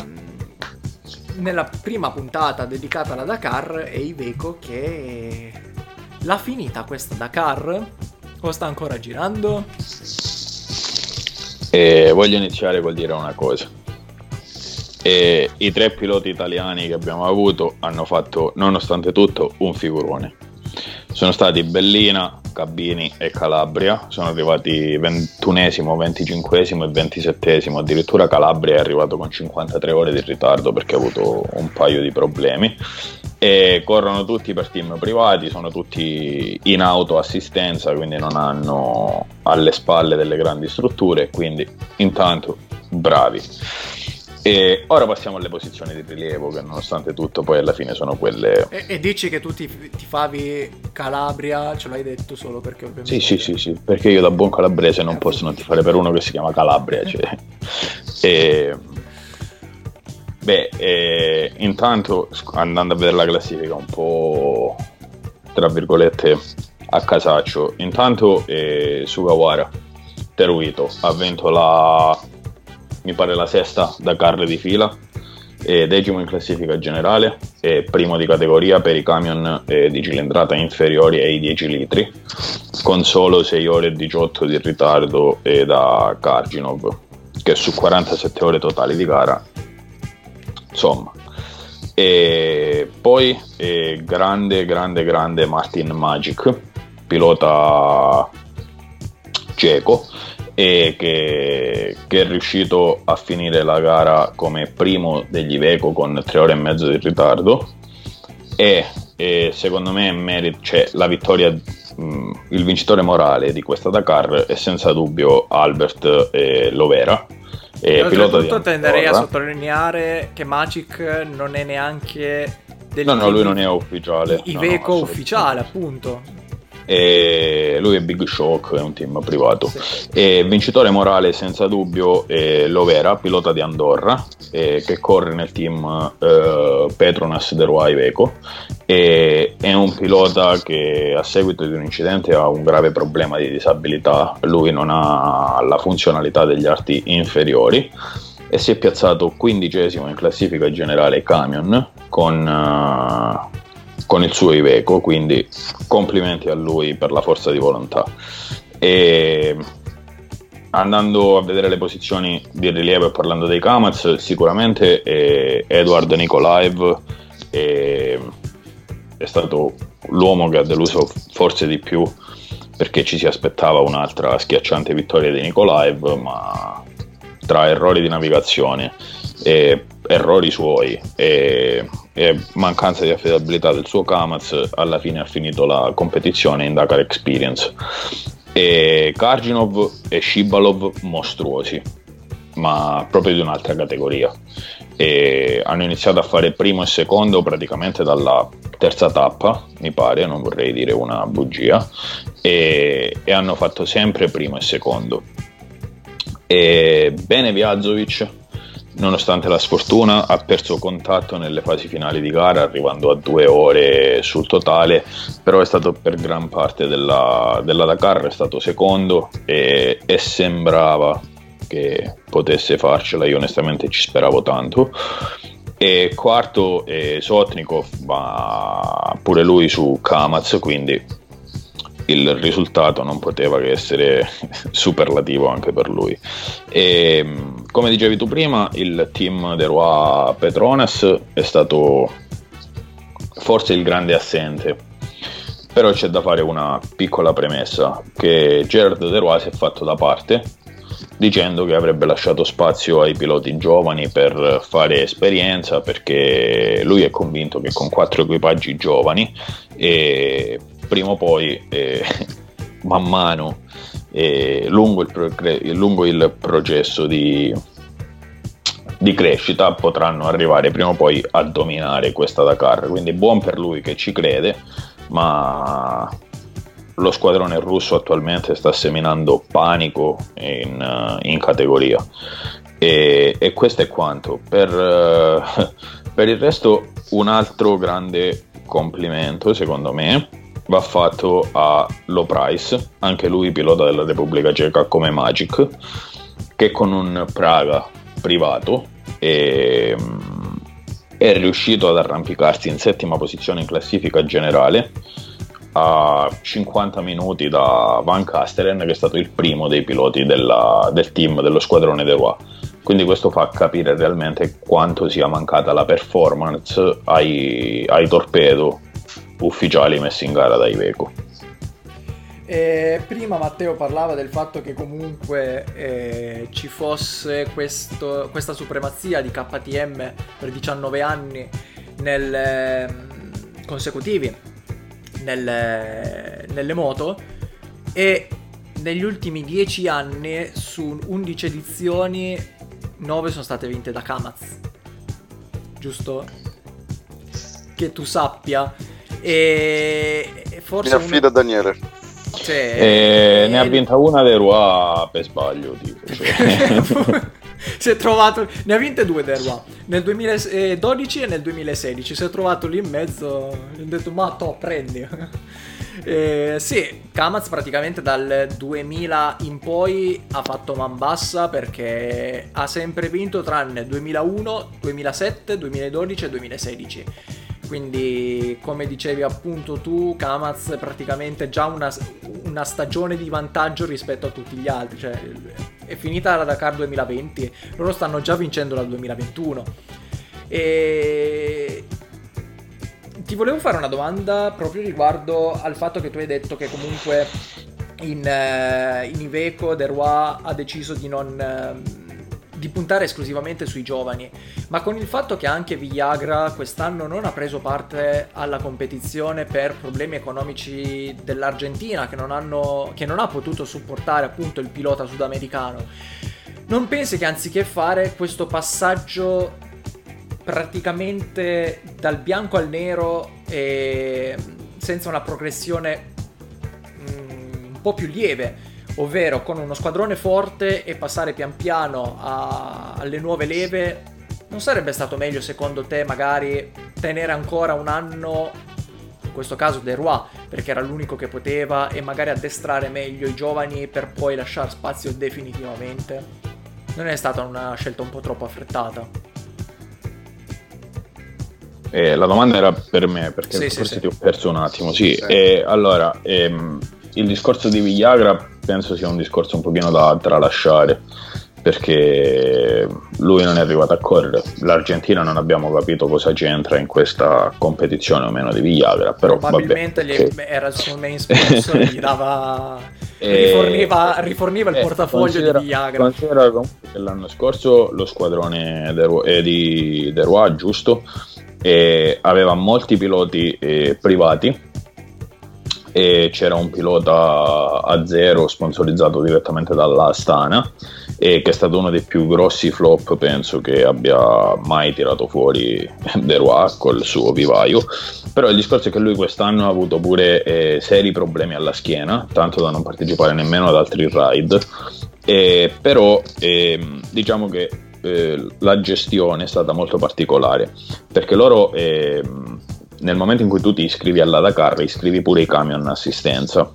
prima puntata dedicata alla Dakar, è Iveco, che l'ha finita questa Dakar o sta ancora girando? Voglio iniziare col dire una cosa. I tre piloti italiani che abbiamo avuto hanno fatto, nonostante tutto, un figurone. Sono stati Bellina, Cabini e Calabria, sono arrivati 21esimo, 25esimo e 27esimo, addirittura Calabria è arrivato con 53 ore di ritardo perché ha avuto un paio di problemi, e corrono tutti per team privati, sono tutti in auto assistenza, quindi non hanno alle spalle delle grandi strutture, quindi intanto bravi. E ora passiamo alle posizioni di rilievo, che nonostante tutto poi alla fine sono quelle. E dici che tu ti favi Calabria, ce l'hai detto solo perché ovviamente... Sì, perché io da buon calabrese non posso non tifare per uno che si chiama Calabria, cioè. Intanto, andando a vedere la classifica un po' tra virgolette a casaccio, intanto Sugawara Teruito ha vinto mi pare la sesta Dakar di fila, decimo in classifica generale e primo di categoria per i camion di cilindrata inferiori ai 10 litri, con solo 6 ore e 18 di ritardo da Karginov, che su 47 ore totali di gara, insomma. E poi grande Martin Magic, pilota ceco, e che è riuscito a finire la gara come primo degli Iveco con 3 ore e mezzo di ritardo, e secondo me la vittoria, il vincitore morale di questa Dakar è senza dubbio Albert Llovera. Oltretutto tenderei a sottolineare che Magic non è neanche lui non è ufficiale Iveco ufficiale, appunto. E lui è Big Shock, è un team privato, sì. E vincitore morale senza dubbio è Llovera, pilota di Andorra, che corre nel team Petronas De Rooy Iveco, e è un pilota che a seguito di un incidente ha un grave problema di disabilità, lui non ha la funzionalità degli arti inferiori e si è piazzato 15esimo in classifica generale camion con il suo Iveco, quindi complimenti a lui per la forza di volontà. E andando a vedere le posizioni di rilievo e parlando dei Kamaz, sicuramente Edward Nikolaev è stato l'uomo che ha deluso forse di più, perché ci si aspettava un'altra schiacciante vittoria di Nikolaev, ma tra errori di navigazione e errori suoi e mancanza di affidabilità del suo Kamaz, alla fine ha finito la competizione in Dakar Experience. E Karginov e Shibalov mostruosi, ma proprio di un'altra categoria, e hanno iniziato a fare primo e secondo praticamente dalla terza tappa, mi pare, non vorrei dire una bugia, e hanno fatto sempre primo e secondo. E bene Vjazovic, nonostante la sfortuna, ha perso contatto nelle fasi finali di gara, arrivando a 2 ore sul totale, però è stato per gran parte della Dakar, è stato secondo e sembrava che potesse farcela, io onestamente ci speravo tanto. E quarto Sotnikov, ma pure lui su Kamaz, quindi il risultato non poteva che essere superlativo anche per lui. E come dicevi tu prima, il team De Rooy Petronas è stato forse il grande assente, però c'è da fare una piccola premessa, che Gerard De Rooy si è fatto da parte dicendo che avrebbe lasciato spazio ai piloti giovani per fare esperienza, perché lui è convinto che con 4 equipaggi giovani prima o poi, man mano, lungo il processo di crescita, potranno arrivare prima o poi a dominare questa Dakar. Quindi buon per lui che ci crede, ma lo squadrone russo attualmente sta seminando panico in categoria, e questo è quanto. Per il resto, un altro grande complimento secondo me va fatto a Lo Price, anche lui pilota della Repubblica Ceca come Magic, che con un Praga privato è riuscito ad arrampicarsi in settima posizione in classifica generale, a 50 minuti da Van Kastelen, che è stato il primo dei piloti del team dello squadrone De Rooy. Quindi questo fa capire realmente quanto sia mancata la performance ai torpedo ufficiali messi in gara da Iveco. Prima Matteo parlava del fatto che comunque ci fosse questa supremazia di KTM per 19 anni consecutivi nelle moto, e negli ultimi 10 anni su 11 edizioni 9 sono state vinte da Kamaz, giusto? Che tu sappia. E forse mi affida Daniele. Cioè, ne ha vinta una De Rooy per sbaglio, tipo, cioè. Si è trovato, ne ha vinte 2 De Rooy, nel 2012 e nel 2016, si è trovato lì in mezzo, gli ho detto ma to, prendi. Sì, Kamaz praticamente dal 2000 in poi ha fatto man bassa, perché ha sempre vinto tranne 2001, 2007, 2012 e 2016. Quindi, come dicevi appunto tu, Kamaz praticamente già una stagione di vantaggio rispetto a tutti gli altri, cioè è finita la Dakar 2020, loro stanno già vincendo la 2021. E ti volevo fare una domanda proprio riguardo al fatto che tu hai detto che comunque in Iveco De Rooy ha deciso di puntare esclusivamente sui giovani, ma con il fatto che anche Villagra quest'anno non ha preso parte alla competizione per problemi economici dell'Argentina, che non ha potuto supportare appunto il pilota sudamericano, non pensi che anziché fare questo passaggio praticamente dal bianco al nero e senza una progressione un po' più lieve, ovvero con uno squadrone forte e passare pian piano alle nuove leve, non sarebbe stato meglio secondo te magari tenere ancora un anno, in questo caso De Rooy, perché era l'unico che poteva, e magari addestrare meglio i giovani per poi lasciare spazio definitivamente? Non è stata una scelta un po' troppo affrettata? La domanda era per me, perché forse ti ho perso un attimo. Sì. Allora, il discorso di Villagra penso sia un discorso un pochino da tralasciare, perché lui non è arrivato a correre. L'Argentina non abbiamo capito cosa c'entra in questa competizione, o meno di Villagra, però probabilmente vabbè, era il suo main sponsor, gli dava riforniva il portafoglio di Villagra. Considera comunque che l'anno scorso lo squadrone di De Rooy, giusto, aveva molti piloti privati, e c'era un pilota a zero sponsorizzato direttamente dall'Astana, e che è stato uno dei più grossi flop penso che abbia mai tirato fuori De Rooy col suo vivaio. Però il discorso è che lui quest'anno ha avuto pure seri problemi alla schiena, tanto da non partecipare nemmeno ad altri ride, però diciamo che la gestione è stata molto particolare, perché loro nel momento in cui tu ti iscrivi alla Dakar iscrivi pure i camion assistenza,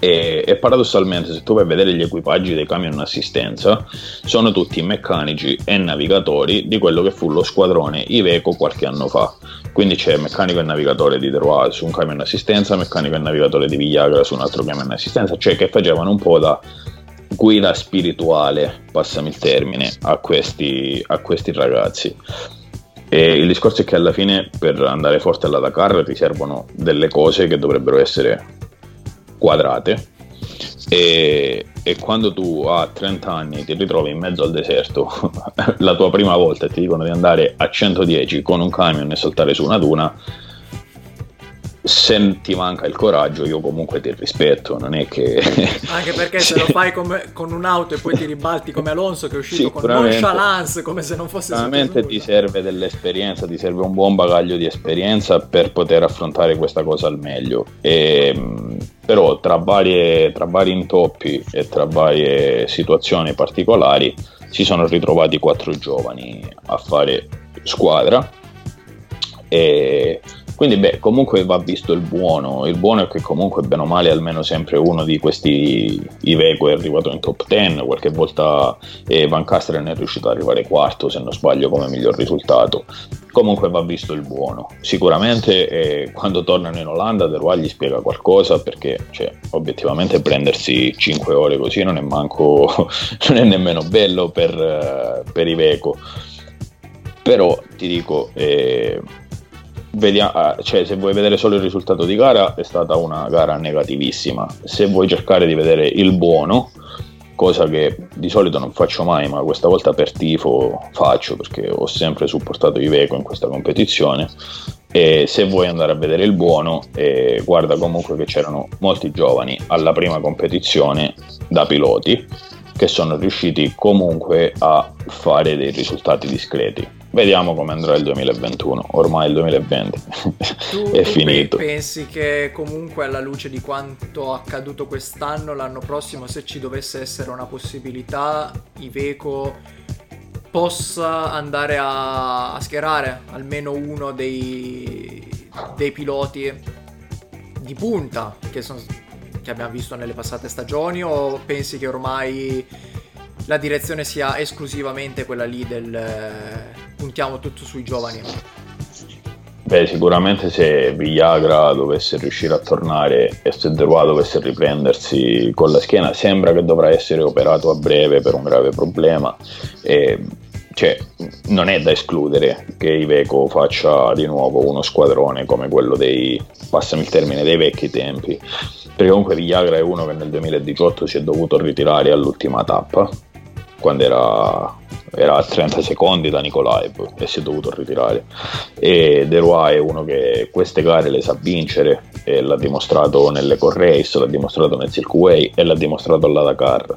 e paradossalmente, se tu vai a vedere gli equipaggi dei camion assistenza, sono tutti meccanici e navigatori di quello che fu lo squadrone Iveco qualche anno fa. Quindi c'è meccanico e navigatore di De Rooy su un camion assistenza, meccanico e navigatore di Villagra su un altro camion assistenza, cioè che facevano un po' da guida spirituale, passami il termine, a questi ragazzi. E il discorso è che alla fine, per andare forte alla Dakar, ti servono delle cose che dovrebbero essere quadrate, e quando tu a 30 anni ti ritrovi in mezzo al deserto la tua prima volta e ti dicono di andare a 110 con un camion e saltare su una duna, se ti manca il coraggio io comunque ti rispetto, non è che anche perché se lo fai come, con un'auto e poi ti ribalti come Alonso che è uscito con nonchalance come se non fosse sicuramente ti serve dell'esperienza, ti serve un buon bagaglio di esperienza per poter affrontare questa cosa al meglio. E però tra vari intoppi e tra varie situazioni particolari si sono ritrovati 4 giovani a fare squadra, e quindi comunque va visto il buono è che comunque bene o male almeno sempre uno di questi Iveco è arrivato in top 10, qualche volta Van Kastelen è riuscito ad arrivare quarto se non sbaglio come miglior risultato. Comunque va visto il buono sicuramente, quando tornano in Olanda De Rooy gli spiega qualcosa, perché cioè, obiettivamente prendersi 5 ore così non è nemmeno bello per Iveco, però ti dico vediamo, cioè, se vuoi vedere solo il risultato di gara è stata una gara negativissima. Se vuoi cercare di vedere il buono, cosa che di solito non faccio mai, ma questa volta per tifo faccio, perché ho sempre supportato Iveco in questa competizione, e se vuoi andare a vedere il buono guarda comunque che c'erano molti giovani alla prima competizione da piloti che sono riusciti comunque a fare dei risultati discreti. Vediamo come andrà il 2021, ormai il 2020 è finito. Pensi che comunque alla luce di quanto accaduto quest'anno, l'anno prossimo se ci dovesse essere una possibilità Iveco possa andare a schierare almeno uno dei piloti di punta che abbiamo visto nelle passate stagioni, o pensi che ormai la direzione sia esclusivamente quella lì del puntiamo tutto sui giovani? Sicuramente se Villagra dovesse riuscire a tornare e se De Rooy dovesse riprendersi con la schiena, sembra che dovrà essere operato a breve per un grave problema, cioè non è da escludere che Iveco faccia di nuovo uno squadrone come quello dei, passami il termine, dei vecchi tempi, perché comunque Villagra è uno che nel 2018 si è dovuto ritirare all'ultima tappa quando era a 30 secondi da Nikolaev e si è dovuto ritirare, e De Rooy è uno che queste gare le sa vincere e l'ha dimostrato nelle Correis, l'ha dimostrato nel Silkway e l'ha dimostrato alla Dakar.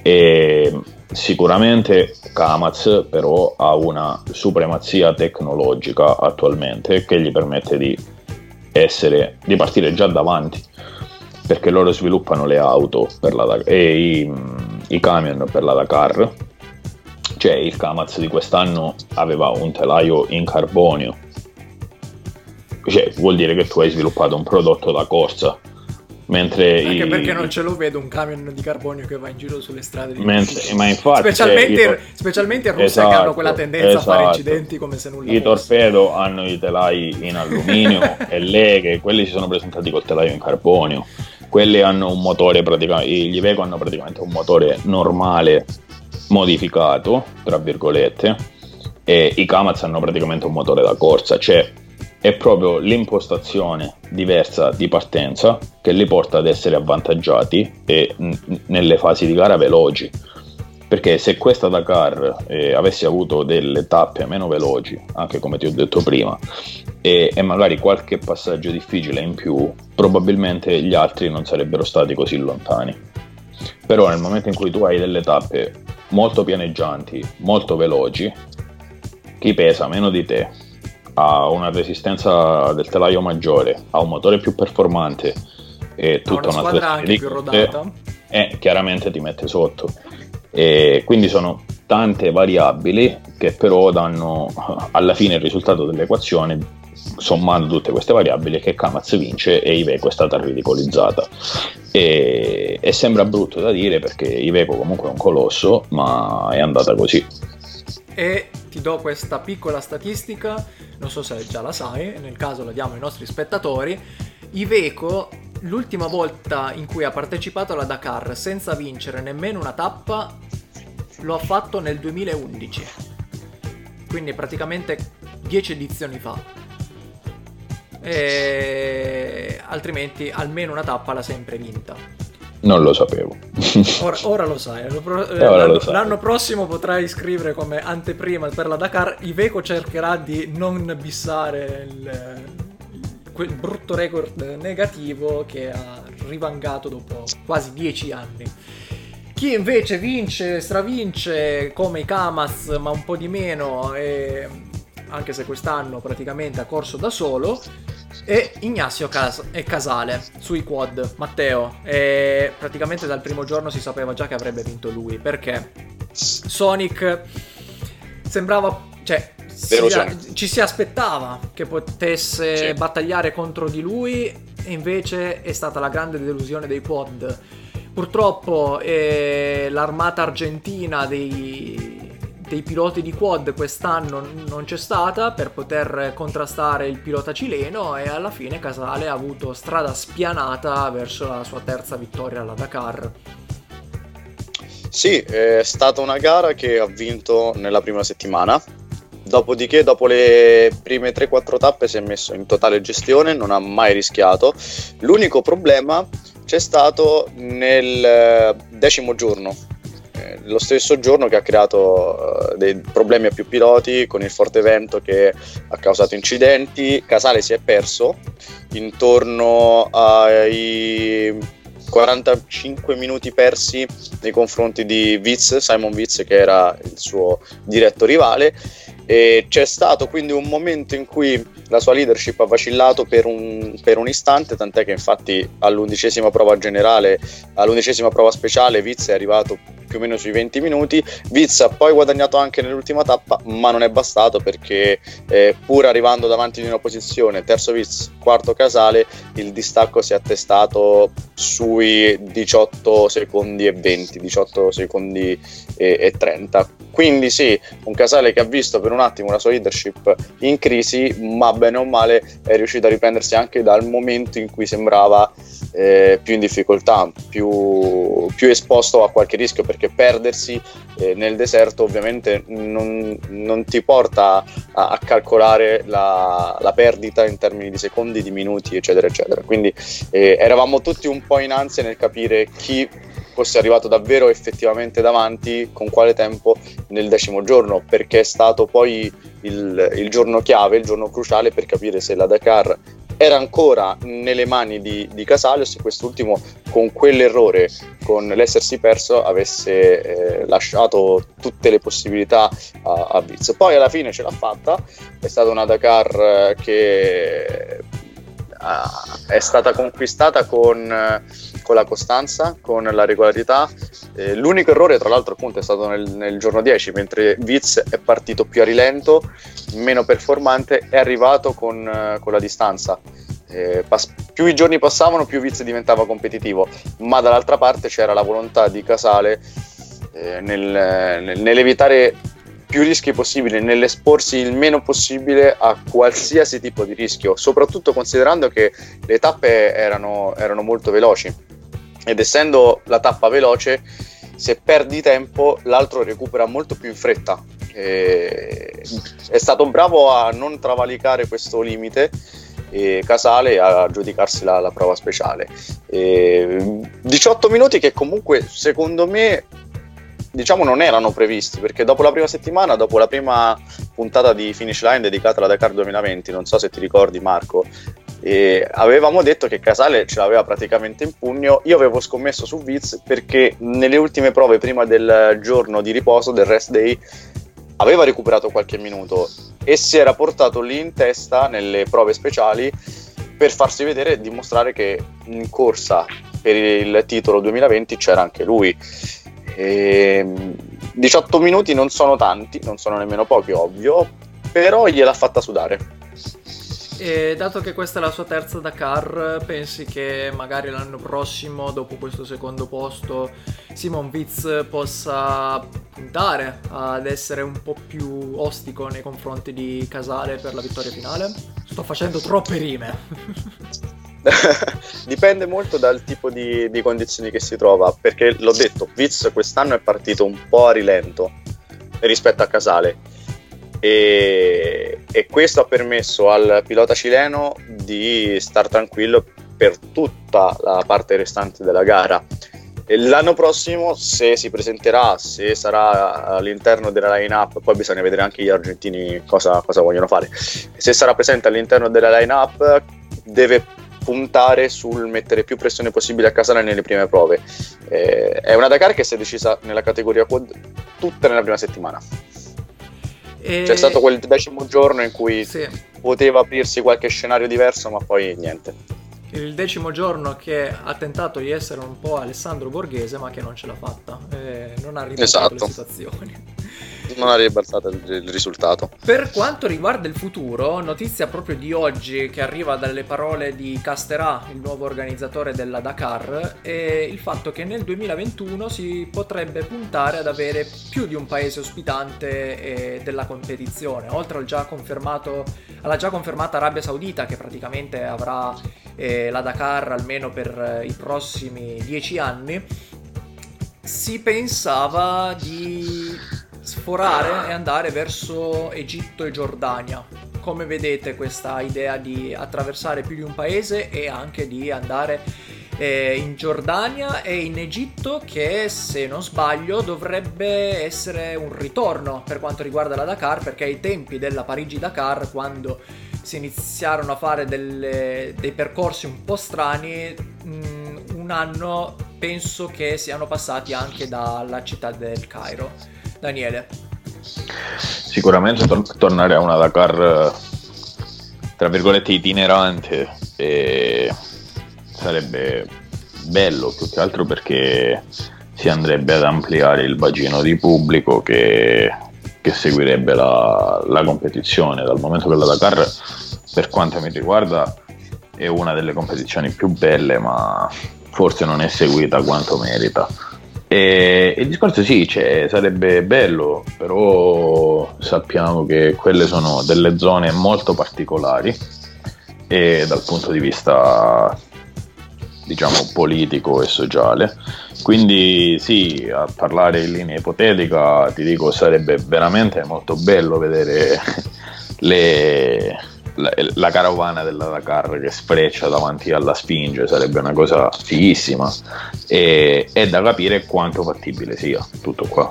E sicuramente Kamaz però ha una supremazia tecnologica attualmente che gli permette di partire già davanti, perché loro sviluppano le auto e i camion per la Dakar. Cioè il Kamaz di quest'anno aveva un telaio in carbonio, cioè vuol dire che tu hai sviluppato un prodotto da corsa. Anche perché non ce lo vedo un camion di carbonio che va in giro sulle strade di ma infatti, specialmente in Russia, esatto, che hanno quella tendenza a fare incidenti come se nulla fosse. I torpedo hanno i telai in alluminio e leghe, quelli si sono presentati col telaio in carbonio, quelli hanno un motore praticamente, gli Iveco hanno praticamente un motore normale modificato tra virgolette, e i Kamaz hanno praticamente un motore da corsa, cioè è proprio l'impostazione diversa di partenza che li porta ad essere avvantaggiati e nelle fasi di gara veloci, perché se questa Dakar avesse avuto delle tappe meno veloci, anche come ti ho detto prima, e magari qualche passaggio difficile in più, probabilmente gli altri non sarebbero stati così lontani. Però nel momento in cui tu hai delle tappe molto pianeggianti, molto veloci, chi pesa meno di te ha una resistenza del telaio maggiore, ha un motore più performante e tutta una squadra anche più rodata, e chiaramente ti mette sotto. E quindi sono tante variabili che però danno alla fine il risultato dell'equazione, sommando tutte queste variabili, che Kamaz vince e Iveco è stata ridicolizzata. E sembra brutto da dire perché Iveco comunque è un colosso, ma è andata così. E ti do questa piccola statistica, non so se già la sai, nel caso la diamo ai nostri spettatori. Iveco l'ultima volta in cui ha partecipato alla Dakar senza vincere nemmeno una tappa lo ha fatto nel 2011, quindi praticamente 10 edizioni fa, e altrimenti almeno una tappa l'ha sempre vinta. Non lo sapevo. Ora lo sai. L'anno prossimo potrai scrivere come anteprima per la Dakar. Iveco cercherà di non bissare quel brutto record negativo che ha rivangato dopo quasi 10 anni. Chi invece vince, stravince, come i Kamaz, ma un po' di meno, anche se quest'anno praticamente ha corso da solo, è Ignacio Casale sui quad, Matteo. E praticamente dal primo giorno si sapeva già che avrebbe vinto lui, perché Sonic sembrava... cioè, ci si aspettava che potesse battagliare contro di lui, e invece è stata la grande delusione dei quad. Purtroppo l'armata argentina dei piloti di quad quest'anno non c'è stata per poter contrastare il pilota cileno, e alla fine Casale ha avuto strada spianata verso la sua terza vittoria alla Dakar. Sì, è stata una gara che ha vinto nella prima settimana, dopodiché dopo le prime 3-4 tappe si è messo in totale gestione, non ha mai rischiato. L'unico problema c'è stato nel 10° giorno, lo stesso giorno che ha creato dei problemi a più piloti con il forte vento che ha causato incidenti. Casale si è perso intorno ai 45 minuti persi nei confronti di Simon Vitz, che era il suo diretto rivale, e c'è stato quindi un momento in cui la sua leadership ha vacillato per un istante, tant'è che infatti all'undicesima prova speciale Vitz è arrivato più o meno sui 20 minuti. Vitz ha poi guadagnato anche nell'ultima tappa, ma non è bastato, perché pur arrivando davanti di una posizione, terzo Vitz, quarto Casale, il distacco si è attestato sui 18 secondi e 30. Quindi sì, un Casale che ha visto per un attimo la sua leadership in crisi, ma bene o male è riuscito a riprendersi anche dal momento in cui sembrava più in difficoltà, più esposto a qualche rischio, perché perdersi nel deserto ovviamente non ti porta a calcolare la perdita in termini di secondi, di minuti, eccetera eccetera. Quindi eravamo tutti un po' in ansia nel capire chi fosse arrivato davvero effettivamente davanti, con quale tempo nel 10° giorno, perché è stato poi il giorno chiave, il giorno cruciale per capire se la Dakar era ancora nelle mani di Casale, o se quest'ultimo con quell'errore, con l'essersi perso, avesse lasciato tutte le possibilità a Vitz. Poi alla fine ce l'ha fatta, è stata una Dakar che è stata conquistata con la costanza, con la regolarità. L'unico errore, tra l'altro, appunto, è stato nel giorno 10, mentre Vitz è partito più a rilento, meno performante, è arrivato con la distanza. Più i giorni passavano, più Vitz diventava competitivo, ma dall'altra parte c'era la volontà di Casale nell'evitare più rischi possibili, nell'esporsi il meno possibile a qualsiasi tipo di rischio, soprattutto considerando che le tappe erano molto veloci, ed essendo la tappa veloce, se perdi tempo l'altro recupera molto più in fretta. È stato bravo a non travalicare questo limite, e Casale a giudicarsi la prova speciale. 18 minuti che comunque, secondo me, diciamo non erano previsti, perché dopo la prima settimana, dopo la prima puntata di Finish Line dedicata alla Dakar 2020, non so se ti ricordi Marco, avevamo detto che Casale ce l'aveva praticamente in pugno. Io avevo scommesso su Vitz perché nelle ultime prove prima del giorno di riposo, del rest day, aveva recuperato qualche minuto e si era portato lì in testa nelle prove speciali per farsi vedere e dimostrare che in corsa per il titolo 2020 c'era anche lui. 18 minuti non sono tanti, non sono nemmeno pochi, ovvio, però gliel'ha fatta sudare. E dato che questa è la sua terza Dakar, pensi che magari l'anno prossimo, dopo questo secondo posto, Simon Vitz possa puntare ad essere un po' più ostico nei confronti di Casale per la vittoria finale? Sto facendo troppe rime. Dipende molto dal tipo di condizioni che si trova, perché l'ho detto, Vitz quest'anno è partito un po' a rilento rispetto a Casale, e questo ha permesso al pilota cileno di star tranquillo per tutta la parte restante della gara. L'anno prossimo, se si presenterà, se sarà all'interno della line-up, poi bisogna vedere anche gli argentini cosa vogliono fare. Se sarà presente all'interno della line-up, deve puntare sul mettere più pressione possibile a Casale nelle prime prove. È una Dakar che si è decisa nella categoria quad tutta nella prima settimana. C'è stato quel 10° giorno in cui sì, poteva aprirsi qualche scenario diverso, ma poi niente. Il 10° giorno che ha tentato di essere un po' Alessandro Borghese, ma che non ce l'ha fatta, non ha ribaltato le situazioni. Non ha ribaltato il risultato. Per quanto riguarda il futuro, notizia proprio di oggi che arriva dalle parole di Casterà, il nuovo organizzatore della Dakar, è il fatto che nel 2021 si potrebbe puntare ad avere più di un paese ospitante della competizione, oltre al già confermato, alla già confermata Arabia Saudita, che praticamente avrà la Dakar almeno per i prossimi 10 anni. Si pensava di sforare e andare verso Egitto e Giordania. Come vedete questa idea di attraversare più di un paese e anche di andare in Giordania e in Egitto, che se non sbaglio dovrebbe essere un ritorno per quanto riguarda la Dakar, perché ai tempi della Parigi-Dakar, quando si iniziarono a fare dei percorsi un po' strani, un anno penso che siano passati anche dalla città del Cairo. Daniele? Sicuramente tornare a una Dakar tra virgolette itinerante sarebbe bello, più che altro perché si andrebbe ad ampliare il bacino di pubblico che seguirebbe la competizione, dal momento che la Dakar, per quanto mi riguarda, è una delle competizioni più belle, ma forse non è seguita quanto merita. E il discorso sì, sarebbe bello, però sappiamo che quelle sono delle zone molto particolari e dal punto di vista, diciamo, politico e sociale. Quindi sì, a parlare in linea ipotetica ti dico, sarebbe veramente molto bello vedere la carovana della Dakar che sfreccia davanti alla Sfinge, sarebbe una cosa fighissima, e è da capire quanto fattibile sia. Tutto qua.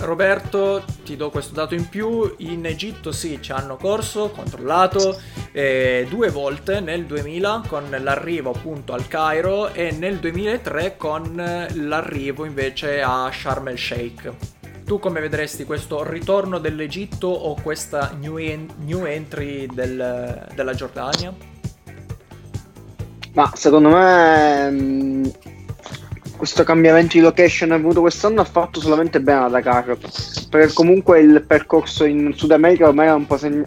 Roberto, ti do questo dato in più: in Egitto sì, ci hanno controllato 2 volte, nel 2000 con l'arrivo appunto al Cairo e nel 2003 con l'arrivo invece a Sharm el Sheikh. Tu come vedresti questo ritorno dell'Egitto o questa new entry della Giordania? Ma secondo me questo cambiamento di location avvenuto quest'anno ha fatto solamente bene alla Dakar, perché comunque il percorso in Sud America ormai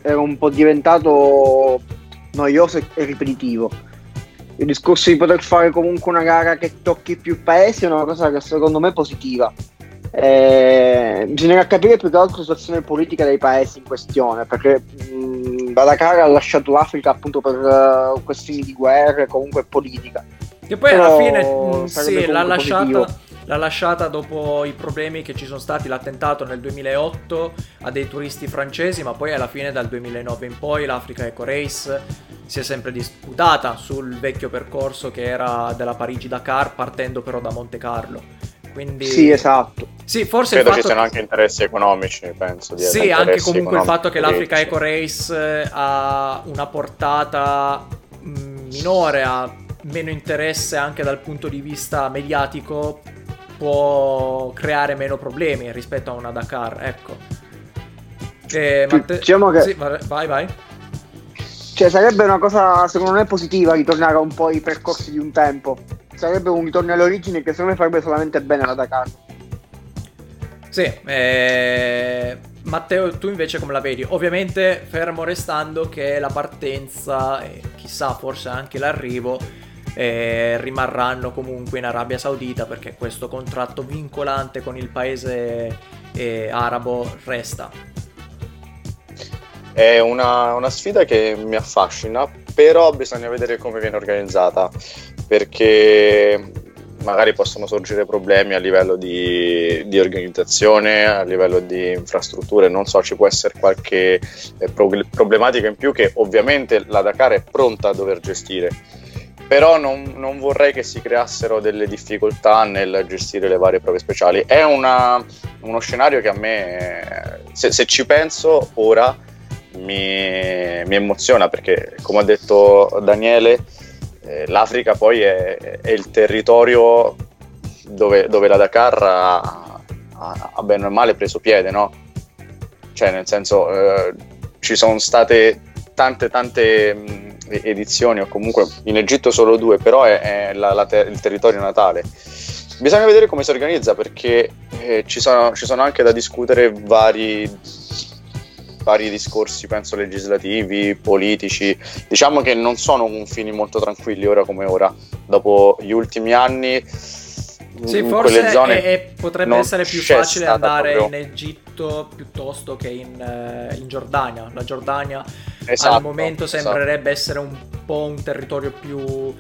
era un po' diventato noioso e ripetitivo. Il discorso di poter fare comunque una gara che tocchi più paesi è una cosa che secondo me è positiva. Bisognerà capire più che altro la situazione politica dei paesi in questione, perché la Dakar ha lasciato l'Africa appunto per questioni di guerra e comunque politica. Che poi alla fine sì, l'ha lasciata dopo i problemi che ci sono stati, l'attentato nel 2008 a dei turisti francesi, ma poi alla fine dal 2009 in poi l'Africa Eco Race si è sempre disputata sul vecchio percorso che era della Parigi-Dakar, partendo però da Monte Carlo. Quindi sì, esatto. Sì, forse credo ci siano anche interessi economici, penso. Di sì, anche comunque il fatto che l'Africa Eco Race ha una portata minore, a meno interesse anche dal punto di vista mediatico, può creare meno problemi rispetto a una Dakar, ecco. Diciamo che sì, vai. Cioè sarebbe una cosa secondo me positiva ritornare un po' ai percorsi di un tempo, sarebbe un ritorno all'origine che secondo me farebbe solamente bene alla Dakar. Sì, Matteo, tu invece come la vedi? Ovviamente fermo restando che la partenza e chissà forse anche l'arrivo rimarranno comunque in Arabia Saudita, perché questo contratto vincolante con il paese arabo resta. È una sfida che mi affascina, però bisogna vedere come viene organizzata, perché magari possono sorgere problemi a livello di organizzazione, a livello di infrastrutture, non so, ci può essere qualche problematica in più che ovviamente la Dakar è pronta a dover gestire. però non vorrei che si creassero delle difficoltà nel gestire le varie prove speciali. È uno scenario che a me, se ci penso ora, mi emoziona, perché come ha detto Daniele, l'Africa poi è il territorio dove la Dakar ha bene o male preso piede, no? Cioè, nel senso, ci sono state tante edizioni, o comunque in Egitto solo 2, però è il territorio natale. Bisogna vedere come si organizza, perché ci sono anche da discutere vari discorsi, penso legislativi, politici. Diciamo che non sono confini molto tranquilli ora come ora, dopo gli ultimi anni. Sì, forse zone potrebbe essere più facile andare proprio in Egitto piuttosto che in Giordania. La Giordania, esatto, al momento sembrerebbe essere un po' un territorio più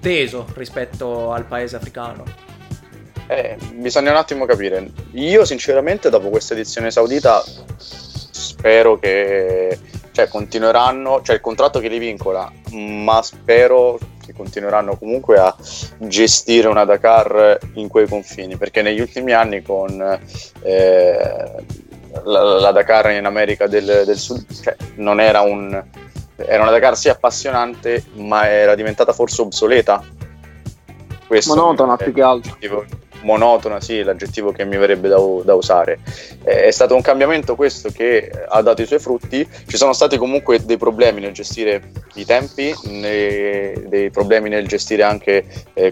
teso rispetto al paese africano. Bisogna un attimo capire. Io sinceramente dopo questa edizione saudita spero che continueranno, il contratto che li vincola, ma spero che continueranno comunque a gestire una Dakar in quei confini, perché negli ultimi anni con la Dakar in America del Sud, non era era una Dakar sì appassionante, ma era diventata forse obsoleta. Questo monotona, più che altro. Monotona, sì, l'aggettivo che mi verrebbe da usare. È stato un cambiamento questo che ha dato i suoi frutti. Ci sono stati comunque dei problemi nel gestire i tempi, dei problemi nel gestire anche,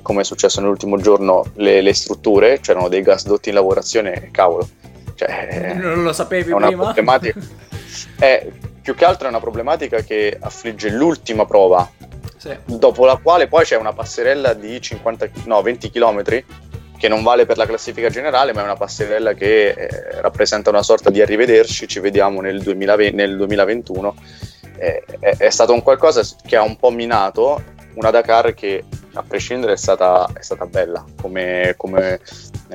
come è successo nell'ultimo giorno, le strutture. C'erano dei gasdotti in lavorazione, cavolo. Non lo sapevi prima? Problematica. Più che altro è una problematica che affligge l'ultima prova, sì, dopo la quale poi c'è una passerella di 20 chilometri, che non vale per la classifica generale, ma è una passerella che rappresenta una sorta di arrivederci, ci vediamo nel 2021. È stato un qualcosa che ha un po' minato una Dakar che, a prescindere, è stata bella come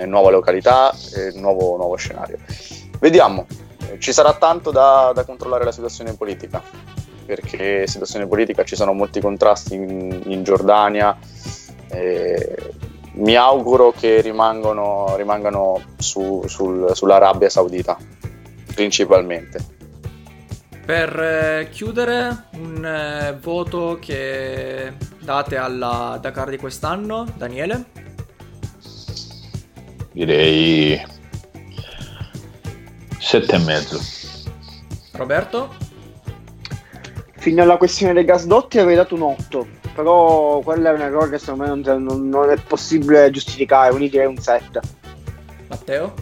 nuova località, nuovo scenario. Vediamo, ci sarà tanto da controllare la situazione politica, perché situazione politica, ci sono molti contrasti in Giordania. Mi auguro che rimangano sull'Arabia Saudita, principalmente. Per chiudere, un voto che date alla Dakar di quest'anno, Daniele? Direi 7,5. Roberto? Fino alla questione dei gasdotti avrei dato un 8. Però quello è un errore che secondo me non è possibile giustificare, quindi direi un 7. Matteo?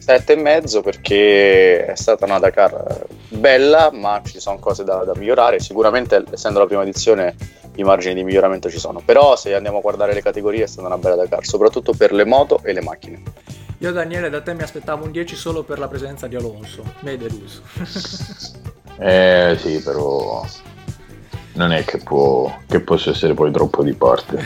7,5, perché è stata una Dakar bella, ma ci sono cose da migliorare. Sicuramente, essendo la prima edizione, i margini di miglioramento ci sono, però se andiamo a guardare le categorie è stata una bella Dakar, soprattutto per le moto e le macchine. Io, Daniele, da te mi aspettavo un 10 solo per la presenza di Alonso, mi hai deluso. Sì, però non è che possa essere poi troppo di parte.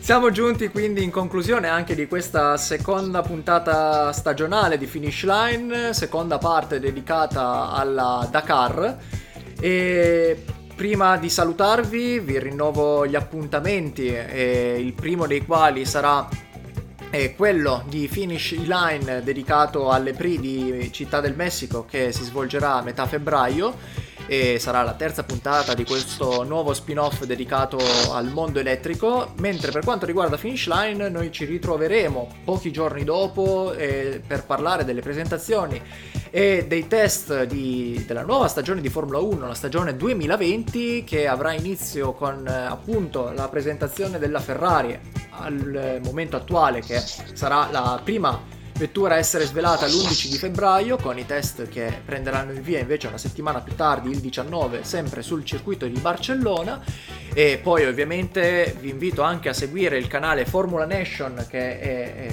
Siamo giunti quindi in conclusione anche di questa seconda puntata stagionale di Finish Line, seconda parte dedicata alla Dakar. E prima di salutarvi vi rinnovo gli appuntamenti, il primo dei quali sarà quello di Finish Line dedicato alle Prix di Città del Messico, che si svolgerà a metà febbraio, e sarà la terza puntata di questo nuovo spin-off dedicato al mondo elettrico. Mentre per quanto riguarda Finish Line, noi ci ritroveremo pochi giorni dopo per parlare delle presentazioni e dei test della nuova stagione di Formula 1, la stagione 2020, che avrà inizio con appunto la presentazione della Ferrari al momento attuale, che sarà la prima vettura a essere svelata l'11 di febbraio, con i test che prenderanno il via invece una settimana più tardi, il 19, sempre sul circuito di Barcellona. E poi ovviamente vi invito anche a seguire il canale Formula Nation, che è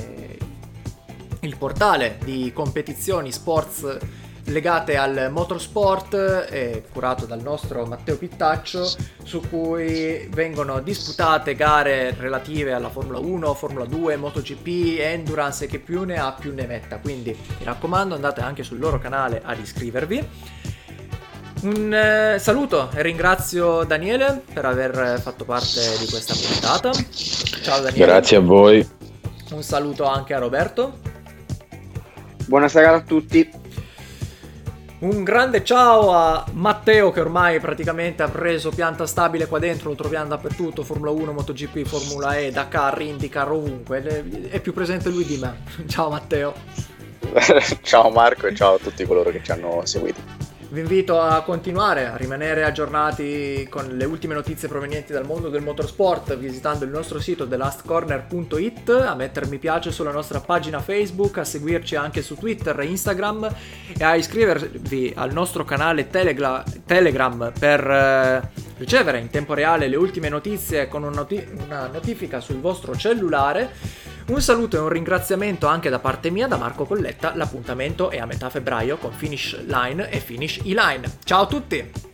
il portale di competizioni sports legate al motorsport, curato dal nostro Matteo Pittaccio, su cui vengono disputate gare relative alla Formula 1, Formula 2, MotoGP, Endurance e che più ne ha più ne metta. Quindi mi raccomando, andate anche sul loro canale ad iscrivervi. Un saluto e ringrazio Daniele per aver fatto parte di questa puntata. Ciao Daniele. Grazie a voi. Un saluto anche a Roberto. Buonasera a tutti. Un grande ciao a Matteo, che ormai praticamente ha preso pianta stabile qua dentro, lo troviamo dappertutto, Formula 1, MotoGP, Formula E, Dakar, IndyCar, ovunque, è più presente lui di me. Ciao Matteo. Ciao Marco e ciao a tutti coloro che ci hanno seguito. Vi invito a continuare a rimanere aggiornati con le ultime notizie provenienti dal mondo del motorsport visitando il nostro sito thelastcorner.it, a mettere mi piace sulla nostra pagina Facebook, a seguirci anche su Twitter e Instagram e a iscrivervi al nostro canale Telegram per ricevere in tempo reale le ultime notizie con una notifica sul vostro cellulare. Un saluto e un ringraziamento anche da parte mia, da Marco Colletta. L'appuntamento è a metà febbraio con Finish Line e Finish E-Line. Ciao a tutti!